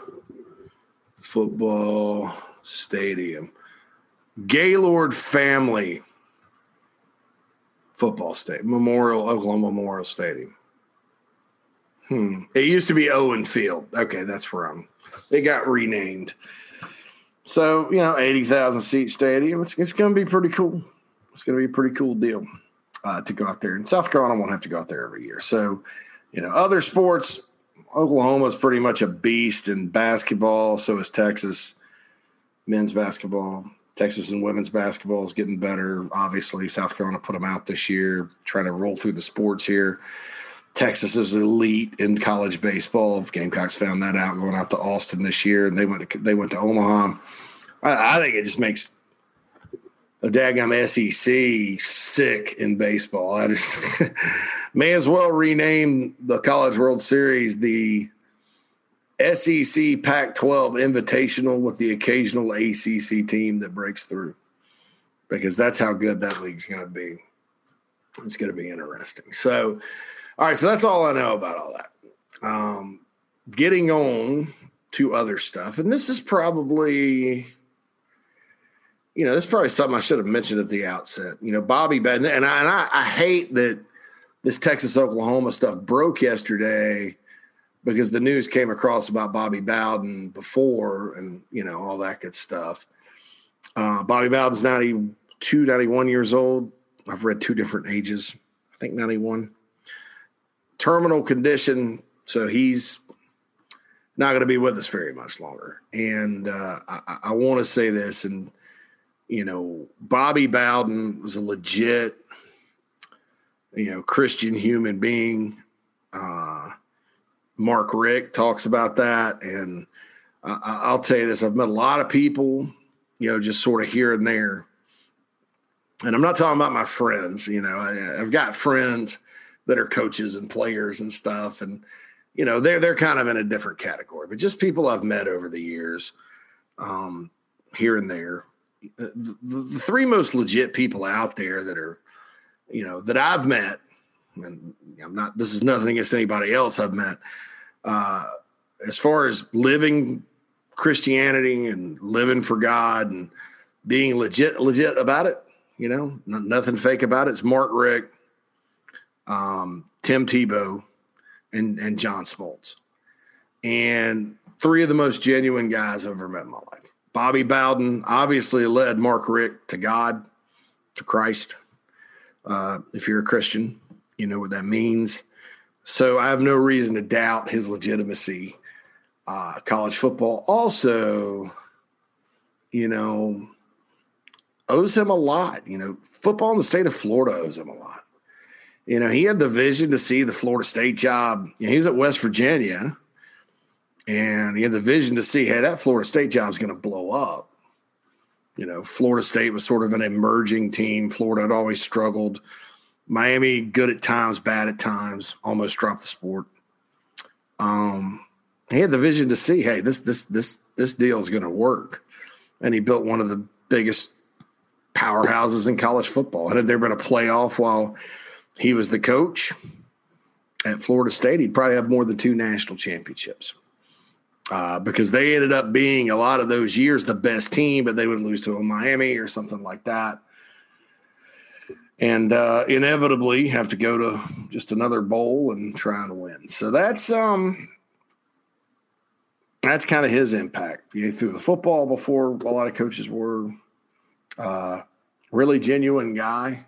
Football Stadium. Gaylord Family Football State, Memorial, Oklahoma Memorial Stadium. Hmm. It used to be Owen Field. Okay, that's where I'm. It got renamed. So, you know, eighty thousand seat stadium. It's, it's going to be pretty cool. It's going to be a pretty cool deal uh, to go out there. And South Carolina won't have to go out there every year. So, you know, other sports, Oklahoma's pretty much a beast in basketball. So is Texas. Men's basketball. Texas and women's basketball is getting better. Obviously, South Carolina put them out this year, trying to roll through the sports here. Texas is elite in college baseball. Gamecocks found that out going out to Austin this year, and they went to, they went to Omaha. I, I think it just makes a daggum S E C sick in baseball. I just may as well rename the College World Series the S E C Pac twelve Invitational with the occasional A C C team that breaks through, because that's how good that league's going to be. It's going to be interesting. So, all right, so that's all I know about all that. Um, getting on to other stuff. And this is probably, you know, this is probably something I should have mentioned at the outset. You know, Bobby Bennett, and I, and I, I hate that this Texas-Oklahoma stuff broke yesterday because the news came across about Bobby Bowden before and, you know, all that good stuff. Uh, Bobby Bowden's ninety-two, ninety-one years old. I've read two different ages. I think ninety-one. Terminal condition, so he's not going to be with us very much longer. And uh, I, I want to say this, and, you know, Bobby Bowden was a legit, you know, Christian human being. Uh, Mark Rick talks about that. And I, I'll tell you this, I've met a lot of people, you know, just sort of here and there. And I'm not talking about my friends, you know, I, I've got friends that are coaches and players and stuff. And, you know, they're, they're kind of in a different category, but just people I've met over the years, um, here and there, the, the three most legit people out there that are, you know, that I've met, and I'm not, this is nothing against anybody else I've met, uh, as far as living Christianity and living for God and being legit, legit about it, you know, n- nothing fake about it. It's Mark Rick, um, Tim Tebow, and, and John Smoltz. And three of the most genuine guys I've ever met in my life. Bobby Bowden obviously led Mark Rick to God, to Christ. Uh, if you're a Christian, you know what that means. So I have no reason to doubt his legitimacy. Uh, college football also, you know, owes him a lot. You know, football in the state of Florida owes him a lot. You know, he had the vision to see the Florida State job. You know, he was at West Virginia, and he had the vision to see, hey, that Florida State job is going to blow up. You know, Florida State was sort of an emerging team. Florida had always struggled. Miami, good at times, bad at times, almost dropped the sport. Um, he had the vision to see, hey, this this this this deal is going to work, and he built one of the biggest powerhouses in college football. And had there been a playoff while he was the coach at Florida State, he'd probably have more than two national championships uh, because they ended up being a lot of those years the best team, but they would lose to a Miami or something like that. And uh, inevitably have to go to just another bowl and try to win. So that's um, that's kind of his impact. He threw the football before a lot of coaches were. Uh, really genuine guy.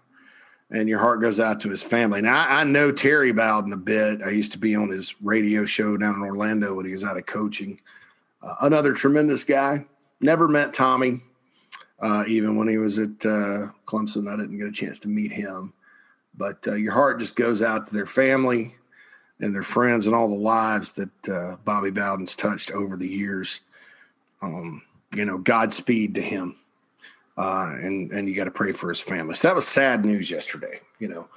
And your heart goes out to his family. Now, I, I know Terry Bowden a bit. I used to be on his radio show down in Orlando when he was out of coaching. Uh, another tremendous guy. Never met Tommy. Uh, even when he was at uh, Clemson, I didn't get a chance to meet him. But uh, your heart just goes out to their family and their friends and all the lives that uh, Bobby Bowden's touched over the years. Um, you know, Godspeed to him. Uh, and, and you got to pray for his family. So that was sad news yesterday, you know.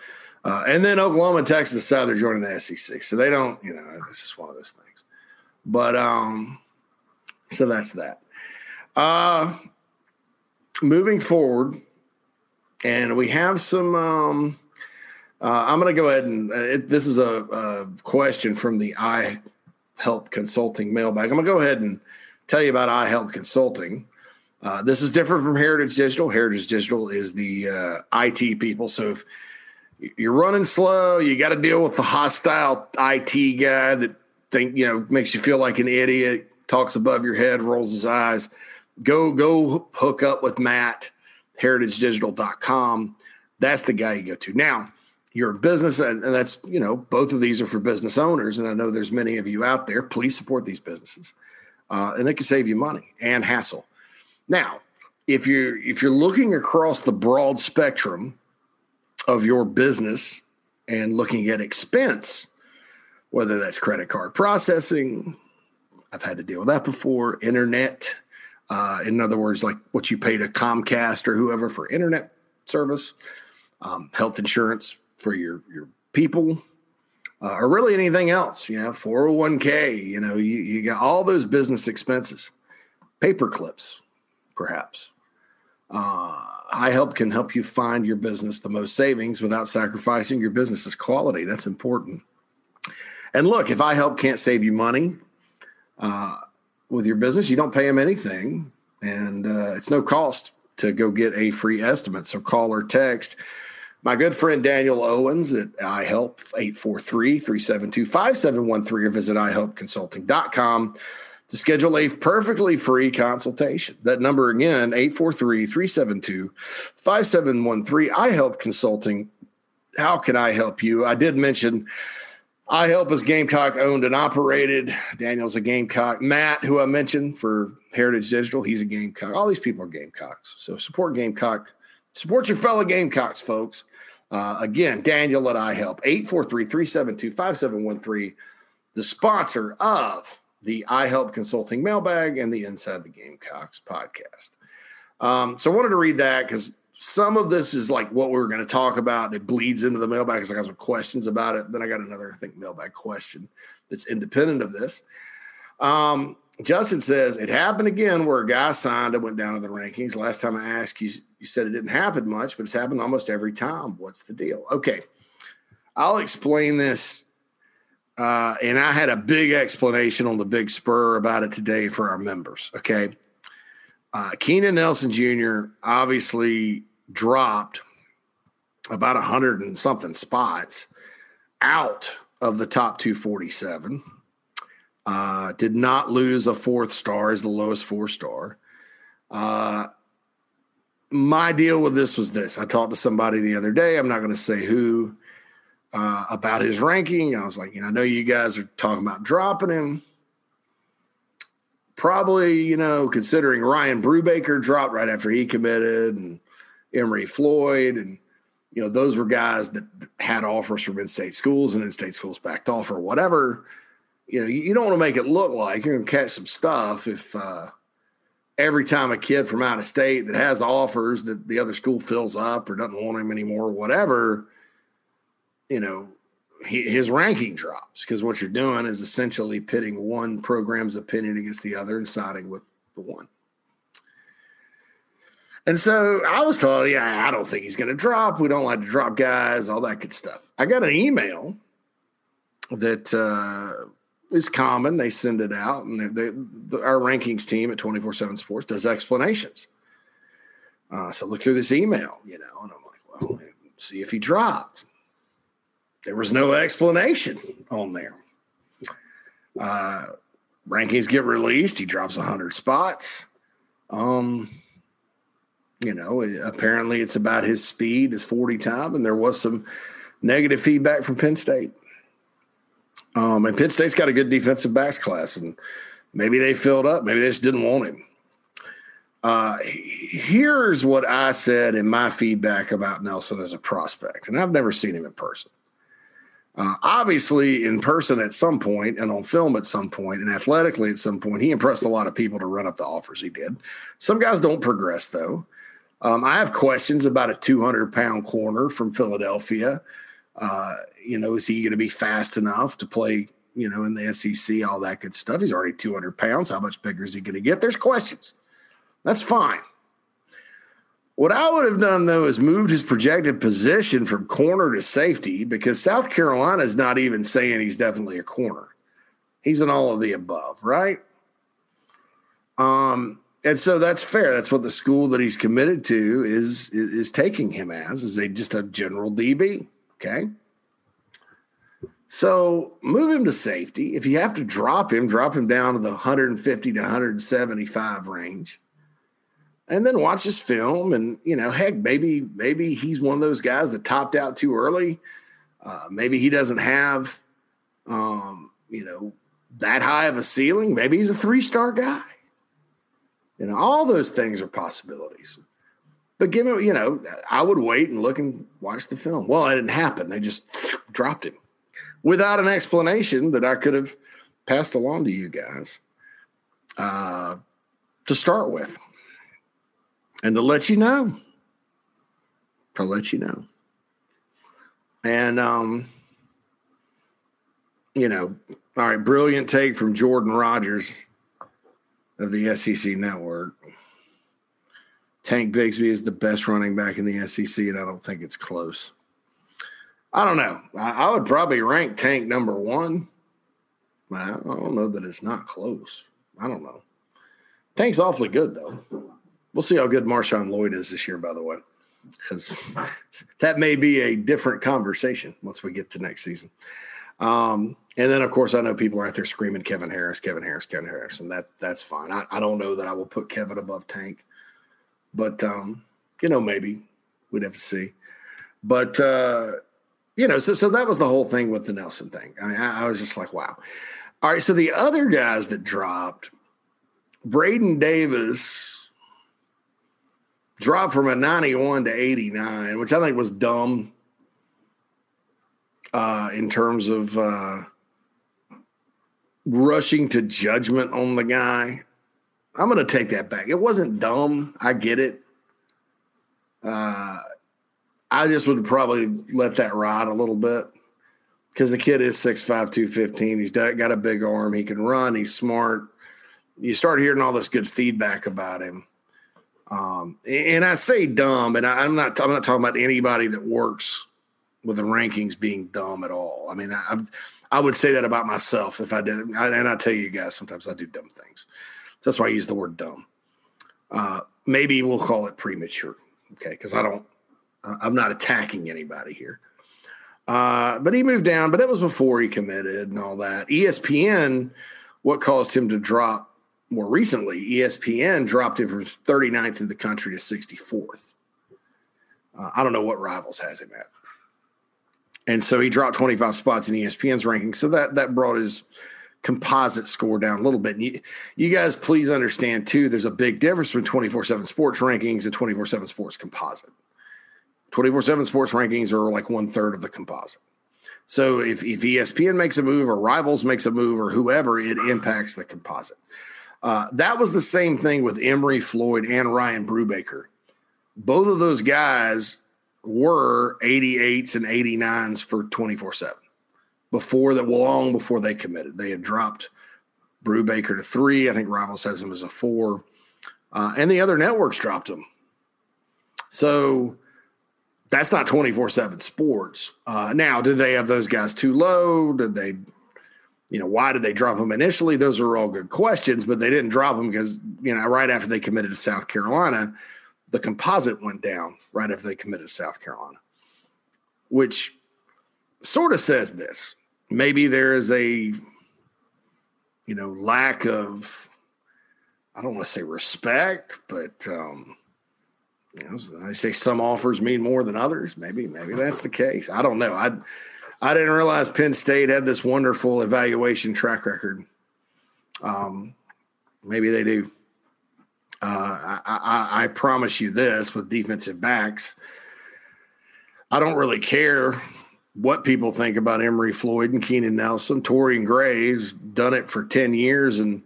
Uh, and then Oklahoma and Texas decided they're joining the S E C. So they don't, you know, it's just one of those things. But um, so that's that. Uh, moving forward, and we have some um, – uh, I'm going to go ahead and uh, – it, this is a, a question from the iHelp Consulting mailbag. I'm going to go ahead and tell you about iHelp Consulting. Uh, this is different from Heritage Digital. Heritage Digital is the uh, I T people. So if you're running slow, you got to deal with the hostile I T guy that think you know makes you feel like an idiot, talks above your head, rolls his eyes. Go go hook up with Matt, heritage digital dot com. That's the guy you go to. Now, you're a business, and that's, you know, both of these are for business owners, and I know there's many of you out there. Please support these businesses, uh, and it can save you money and hassle. Now, if you're, if you're looking across the broad spectrum of your business and looking at expense, whether that's credit card processing, I've had to deal with that before, internet, uh, in other words, like what you pay to Comcast or whoever for internet service, um, health insurance for your, your people, uh, or really anything else, you know, four oh one k, you know, you, you got all those business expenses, paper clips. Perhaps uh, iHelp can help you find your business the most savings without sacrificing your business's quality. That's important. And look, if iHelp can't save you money, uh, with your business, you don't pay them anything, and uh, it's no cost to go get a free estimate. So call or text my good friend Daniel Owens at iHelp, eight four three, three seven two, five seven one three, or visit i help consulting dot com to schedule a perfectly free consultation. That number again, eight four three, three seven two, five seven one three, iHelp Consulting. How can I help you? I did mention iHelp is Gamecock owned and operated. Daniel's a Gamecock. Matt, who I mentioned for Heritage Digital, he's a Gamecock. All these people are Gamecocks. So support Gamecock. Support your fellow Gamecocks, folks. Uh, again, Daniel at iHelp, eight four three, three seven two, five seven one three, the sponsor of the iHelp Consulting Mailbag and the Inside the Gamecocks podcast. Um, so I wanted to read that because some of this is like what we were going to talk about. It bleeds into the mailbag because I got some questions about it. Then I got another, I think, mailbag question that's independent of this. Um, Justin says, it happened again where a guy signed and went down to the rankings. Last time I asked you, you said it didn't happen much, but it's happened almost every time. What's the deal? Okay, I'll explain this. Uh, and I had a big explanation on the Big Spur about it today for our members, okay? Uh, Keenan Nelson Junior obviously dropped about one hundred and something spots out of the top two forty-seven. Uh, did not lose a fourth star, is the lowest four-star. Uh, my deal with this was this. I talked to somebody the other day. I'm not going to say who. Uh, about his ranking. I was like, you know, I know you guys are talking about dropping him. Probably, you know, considering Ryan Brubaker dropped right after he committed and Emory Floyd. And, you know, those were guys that had offers from in-state schools and in-state schools backed off or whatever. You know, you don't want to make it look like you're going to catch some stuff if uh, every time a kid from out of state that has offers that the other school fills up or doesn't want him anymore or whatever, you know, his ranking drops, because what you're doing is essentially pitting one program's opinion against the other and siding with the one. And so I was told, yeah, I don't think he's going to drop. We don't like to drop guys, all that good stuff. I got an email that uh, is common. They send it out, and they, they, the, our rankings team at twenty-four seven Sports does explanations. Uh, so look through this email, you know, and I'm like, well, see if he dropped. There was no explanation on there. Uh, rankings get released. He drops one hundred spots. Um, you know, apparently it's about his speed, his forty time, and there was some negative feedback from Penn State. Um, and Penn State's got a good defensive backs class, and maybe they filled up. Maybe they just didn't want him. Uh, here's what I said in my feedback about Nelson as a prospect, and I've never seen him in person. Uh, obviously, in person at some point and on film at some point and athletically at some point, he impressed a lot of people to run up the offers he did. Some guys don't progress, though. Um, I have questions about a two hundred pound corner from Philadelphia. Uh, you know, is he going to be fast enough to play, you know, in the S E C, all that good stuff? He's already two hundred pounds. How much bigger is he going to get? There's questions. That's fine. What I would have done, though, is moved his projected position from corner to safety, because South Carolina is not even saying he's definitely a corner. He's an all of the above, right? Um, and so that's fair. That's what the school that he's committed to is is, is taking him as, is a, just a general D B, okay? So move him to safety. If you have to drop him, drop him down to the one fifty to one seventy-five range. And then watch his film, and, you know, heck, maybe maybe he's one of those guys that topped out too early. Uh, maybe he doesn't have, um, you know, that high of a ceiling. Maybe he's a three-star guy. You know, all those things are possibilities. But give him, you know, I would wait and look and watch the film. Well, it didn't happen. They just dropped him without an explanation that I could have passed along to you guys uh, to start with. And to let you know, to let you know. And, um, you know, all right, brilliant take from Jordan Rogers of the S E C Network. Tank Bigsby is the best running back in the S E C, and I don't think it's close. I don't know. I, I would probably rank Tank number one, but I don't know that it's not close. I don't know. Tank's awfully good, though. We'll see how good Marshawn Lloyd is this year, by the way, because that may be a different conversation once we get to next season. Um, and then, of course, I know people are out there screaming Kevin Harris, Kevin Harris, Kevin Harris, and that that's fine. I, I don't know that I will put Kevin above Tank, but, um, you know, maybe we'd have to see. But, uh, you know, so so that was the whole thing with the Nelson thing. I mean, I, I was just like, wow. All right, so the other guys that dropped, Braden Davis dropped from a ninety-one to eighty-nine, which I think was dumb uh, in terms of uh, rushing to judgment on the guy. I'm going to take that back. It wasn't dumb. I get it. Uh, I just would probably let that ride a little bit because the kid is six five, two fifteen. He's got a big arm. He can run. He's smart. You start hearing all this good feedback about him. Um, and I say dumb, and I, I'm not, I'm not talking about anybody that works with the rankings being dumb at all. I mean, I, I've, I would say that about myself if I did. I, and I tell you guys, sometimes I do dumb things. So that's why I use the word dumb. Uh, maybe we'll call it premature. Okay. Cause I don't, I'm not attacking anybody here. Uh, but he moved down, but that was before he committed and all that. E S P N, what caused him to drop? More recently, E S P N dropped him from thirty-ninth in the country to sixty-fourth. Uh, I don't know what Rivals has him at. And so he dropped twenty-five spots in E S P N's ranking. So that that brought his composite score down a little bit. And you, you guys please understand, too, there's a big difference between twenty-four seven sports rankings and twenty-four seven sports composite. twenty-four seven sports rankings are like one-third of the composite. So if, if E S P N makes a move or Rivals makes a move or whoever, it impacts the composite. Uh, that was the same thing with Emory Floyd and Ryan Brubaker. Both of those guys were eighty-eights and eighty-nines for twenty-four seven. Before that, long before they committed, they had dropped Brubaker to three. I think Rivals has him as a four. Uh, and the other networks dropped him. So that's not twenty-four seven sports. Uh, now, did they have those guys too low? Did they – You know, why did they drop him initially? Those are all good questions, but they didn't drop him because, you know, right after they committed to South Carolina, the composite went down right after they committed to South Carolina, which sort of says this. Maybe there is a, you know, lack of, I don't want to say respect, but um, you know, they say some offers mean more than others. Maybe, maybe that's the case. I don't know. I I didn't realize Penn State had this wonderful evaluation track record. Um, maybe they do. Uh, I, I, I promise you this with defensive backs. I don't really care what people think about Emory Floyd and Keenan Nelson. Torian Gray's done it for ten years, and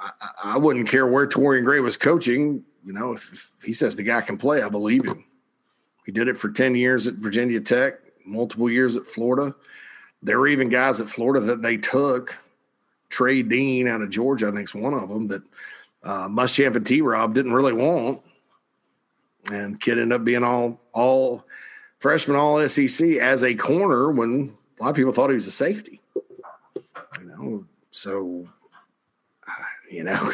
I, I wouldn't care where Torian Gray was coaching. You know, if, if he says the guy can play, I believe him. He did it for ten years at Virginia Tech. Multiple years at Florida. There were even guys at Florida that they took. Trey Dean out of Georgia, I think, is one of them that uh, Muschamp and T-Rob didn't really want. And kid ended up being all all freshman, all S E C as a corner when a lot of people thought he was a safety. You know, so, you know,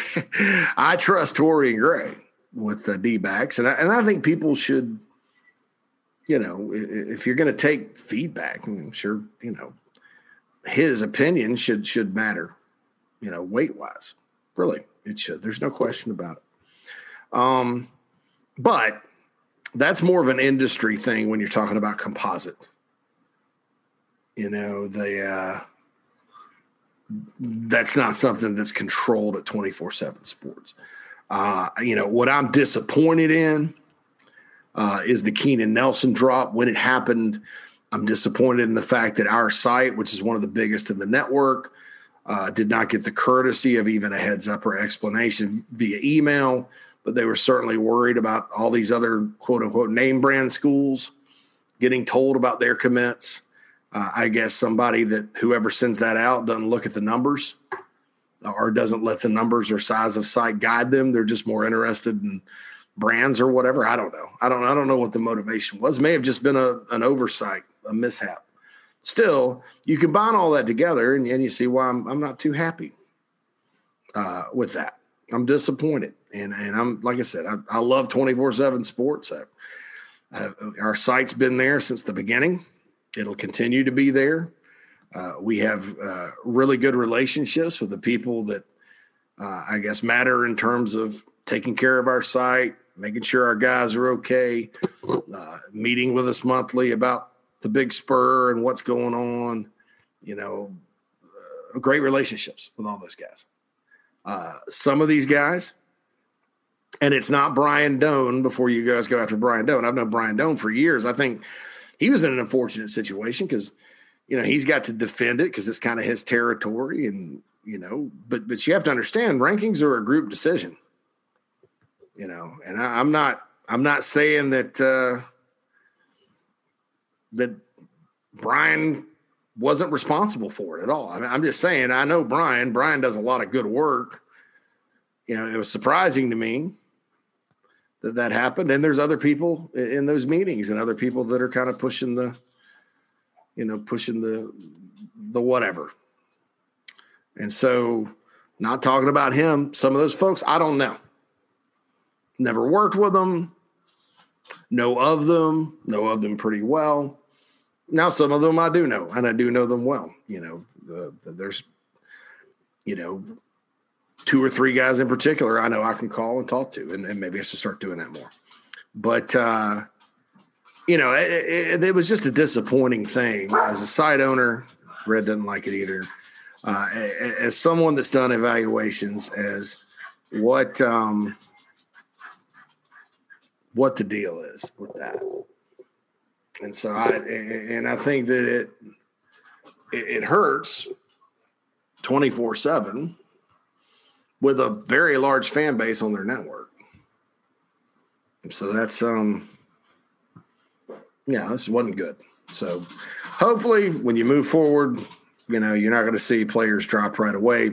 I trust Torian Gray with the D-backs. And I, and I think people should – you know, if you're going to take feedback, I'm sure, you know, his opinion should should matter, you know, weight-wise. Really, it should. There's no question about it. Um, but that's more of an industry thing when you're talking about composite. You know, the uh, that's not something that's controlled at twenty-four seven sports. Uh, you know, what I'm disappointed in Uh, is the Keenan Nelson drop. When it happened, I'm disappointed in the fact that our site, which is one of the biggest in the network, uh, did not get the courtesy of even a heads up or explanation via email, but they were certainly worried about all these other quote unquote name brand schools getting told about their commits. Uh, I guess somebody that whoever sends that out doesn't look at the numbers or doesn't let the numbers or size of site guide them. They're just more interested in brands or whatever. I don't know. I don't I don't know what the motivation was. May have just been a, an oversight, a mishap. Still, you combine all that together and, and you see why I'm, I'm not too happy uh, with that. I'm disappointed. And and I'm, like I said, I, I love twenty-four seven sports. I, I, our site's been there since the beginning. It'll continue to be there. Uh, we have uh, really good relationships with the people that uh, I guess matter in terms of taking care of our site, making sure our guys are okay, uh, meeting with us monthly about the Big Spur and what's going on, you know, uh, great relationships with all those guys. Uh, some of these guys, and it's not Brian Doan before you guys go after Brian Doan. I've known Brian Doan for years. I think he was in an unfortunate situation because, you know, he's got to defend it because it's kind of his territory. And, you know, but but you have to understand rankings are a group decision, you know, and I, I'm not I'm not saying that uh, that Brian wasn't responsible for it at all. I mean, I'm just saying, I know Brian, Brian does a lot of good work. You know, it was surprising to me that that happened. And there's other people in those meetings and other people that are kind of pushing the, you know, pushing the, the whatever. And so not talking about him, some of those folks, I don't know. Never worked with them. Know of them, know of them pretty well. Now, some of them I do know, and I do know them well. You know, the, the, there's, you know, two or three guys in particular I know I can call and talk to, and, and maybe I should start doing that more. But, uh, you know, it, it, it was just a disappointing thing. As a site owner, Red doesn't like it either. Uh, as someone that's done evaluations, as what um, what the deal is with that. And so I and I think that it it hurts twenty-four seven with a very large fan base on their network. So that's um yeah, this wasn't good. So hopefully when you move forward, you know, you're not going to see players drop right away.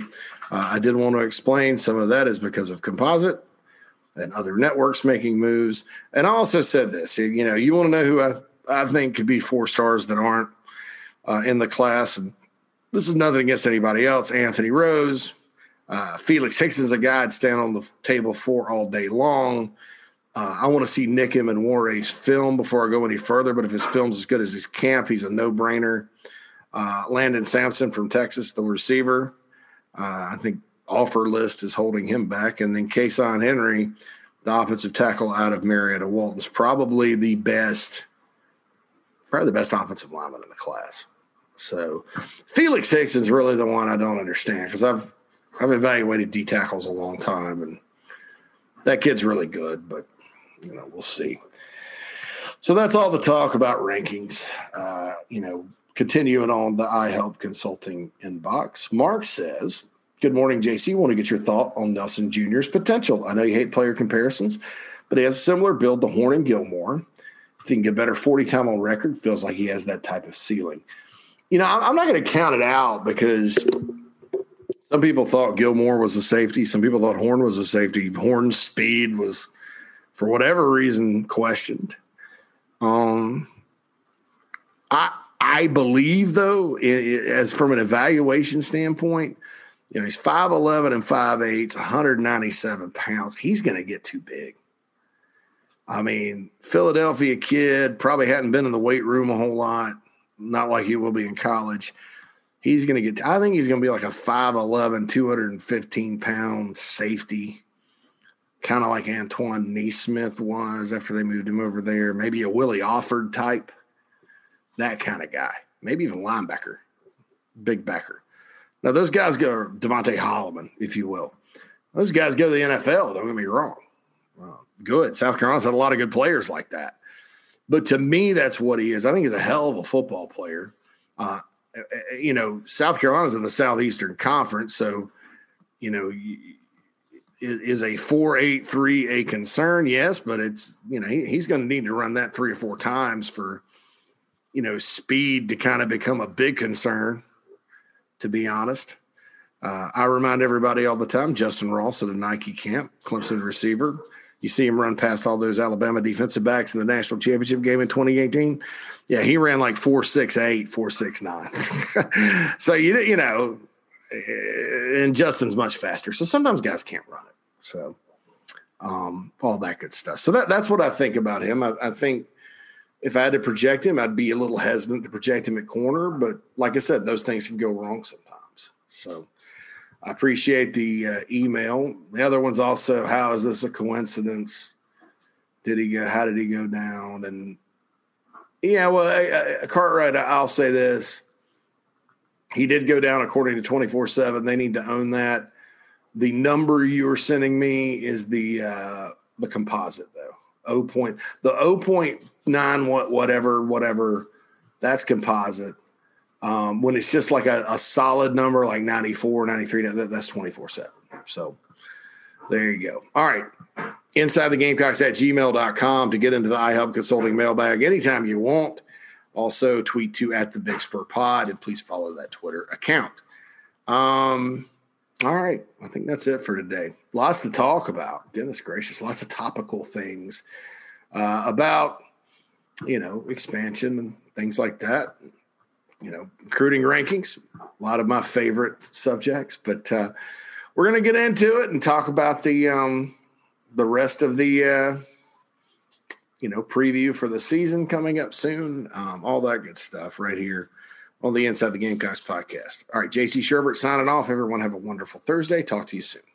Uh, I did want to explain some of that is because of Composite and other networks making moves. And I also said this, you know, you want to know who I I think could be four stars that aren't uh, in the class. And this is nothing against anybody else. Anthony Rose, uh, Felix Hickson's a guy I'd stand on the table for all day long. Uh, I want to see Nick Emanware's film before I go any further, but if his film's as good as his camp, he's a no-brainer. Uh, Landon Sampson from Texas, the receiver. Uh, I think offer list is holding him back. And then Kason Henry, the offensive tackle out of Marietta Walton, is probably the best – probably the best offensive lineman in the class. So Felix Hickson's really the one I don't understand because I've I've evaluated D tackles a long time and that kid's really good, but you know we'll see. So that's all the talk about rankings. Uh, you know, continuing on the iHelp Consulting inbox, Mark says, "Good morning, J C. Want to get your thought on Nelson Junior's potential? I know you hate player comparisons, but he has a similar build to Horn and Gilmore. If he can get better forty time on record, feels like he has that type of ceiling." You know, I'm not going to count it out because some people thought Gilmore was a safety. Some people thought Horn was a safety. Horn's speed was, for whatever reason, questioned. Um, I I believe, though, it, it, as from an evaluation standpoint, you know, he's five eleven and five eight, one ninety-seven pounds. He's going to get too big. I mean, Philadelphia kid, probably hadn't been in the weight room a whole lot. Not like he will be in college. He's going to get – I think he's going to be like a five eleven, two fifteen pound safety, kind of like Antoine Neesmith was after they moved him over there. Maybe a Willie Offord type, that kind of guy. Maybe even linebacker, big backer. Now, those guys go – Devontae Holloman, if you will. Those guys go to the N F L, don't get me wrong. Good. South Carolina's had a lot of good players like that. But to me, that's what he is. I think he's a hell of a football player. Uh, you know, South Carolina's in the Southeastern Conference, so, you know, is a four eight three a concern? Yes, but it's, you know, he, he's going to need to run that three or four times for, you know, speed to kind of become a big concern, to be honest. Uh, I remind everybody all the time, Justin Ross at a Nike camp, Clemson receiver. You see him run past all those Alabama defensive backs in the national championship game in twenty eighteen. Yeah, he ran like four six eight, four six nine. So, you you know, and Justin's much faster. So sometimes guys can't run it. So um, all that good stuff. So that, that's what I think about him. I, I think if I had to project him, I'd be a little hesitant to project him at corner. But like I said, those things can go wrong sometimes. So I appreciate the uh, email. The other one's also, how is this a coincidence? Did he go? How did he go down? And yeah, well, I, I, Cartwright, I'll say this. He did go down according to twenty-four seven. They need to own that. The number you are sending me is the uh, the composite, though. O point, the zero point nine, what, whatever, whatever, that's composite. Um, when it's just like a, a solid number, like ninety-four, ninety-three, that, that's twenty-four seven. So there you go. All right. Inside the Gamecocks at gmail dot com to get into the iHelp Consulting mailbag anytime you want. Also, tweet to at the Big Spur Pod, and please follow that Twitter account. Um, all right. I think that's it for today. Lots to talk about. Goodness gracious. Lots of topical things uh, about, you know, expansion and things like that. You know, recruiting rankings, a lot of my favorite subjects. But uh, we're going to get into it and talk about the um, – the rest of the, uh, you know, preview for the season coming up soon. Um, all that good stuff right here on the Inside the Gamecocks podcast. All right, J C Sherbert signing off. Everyone have a wonderful Thursday. Talk to you soon.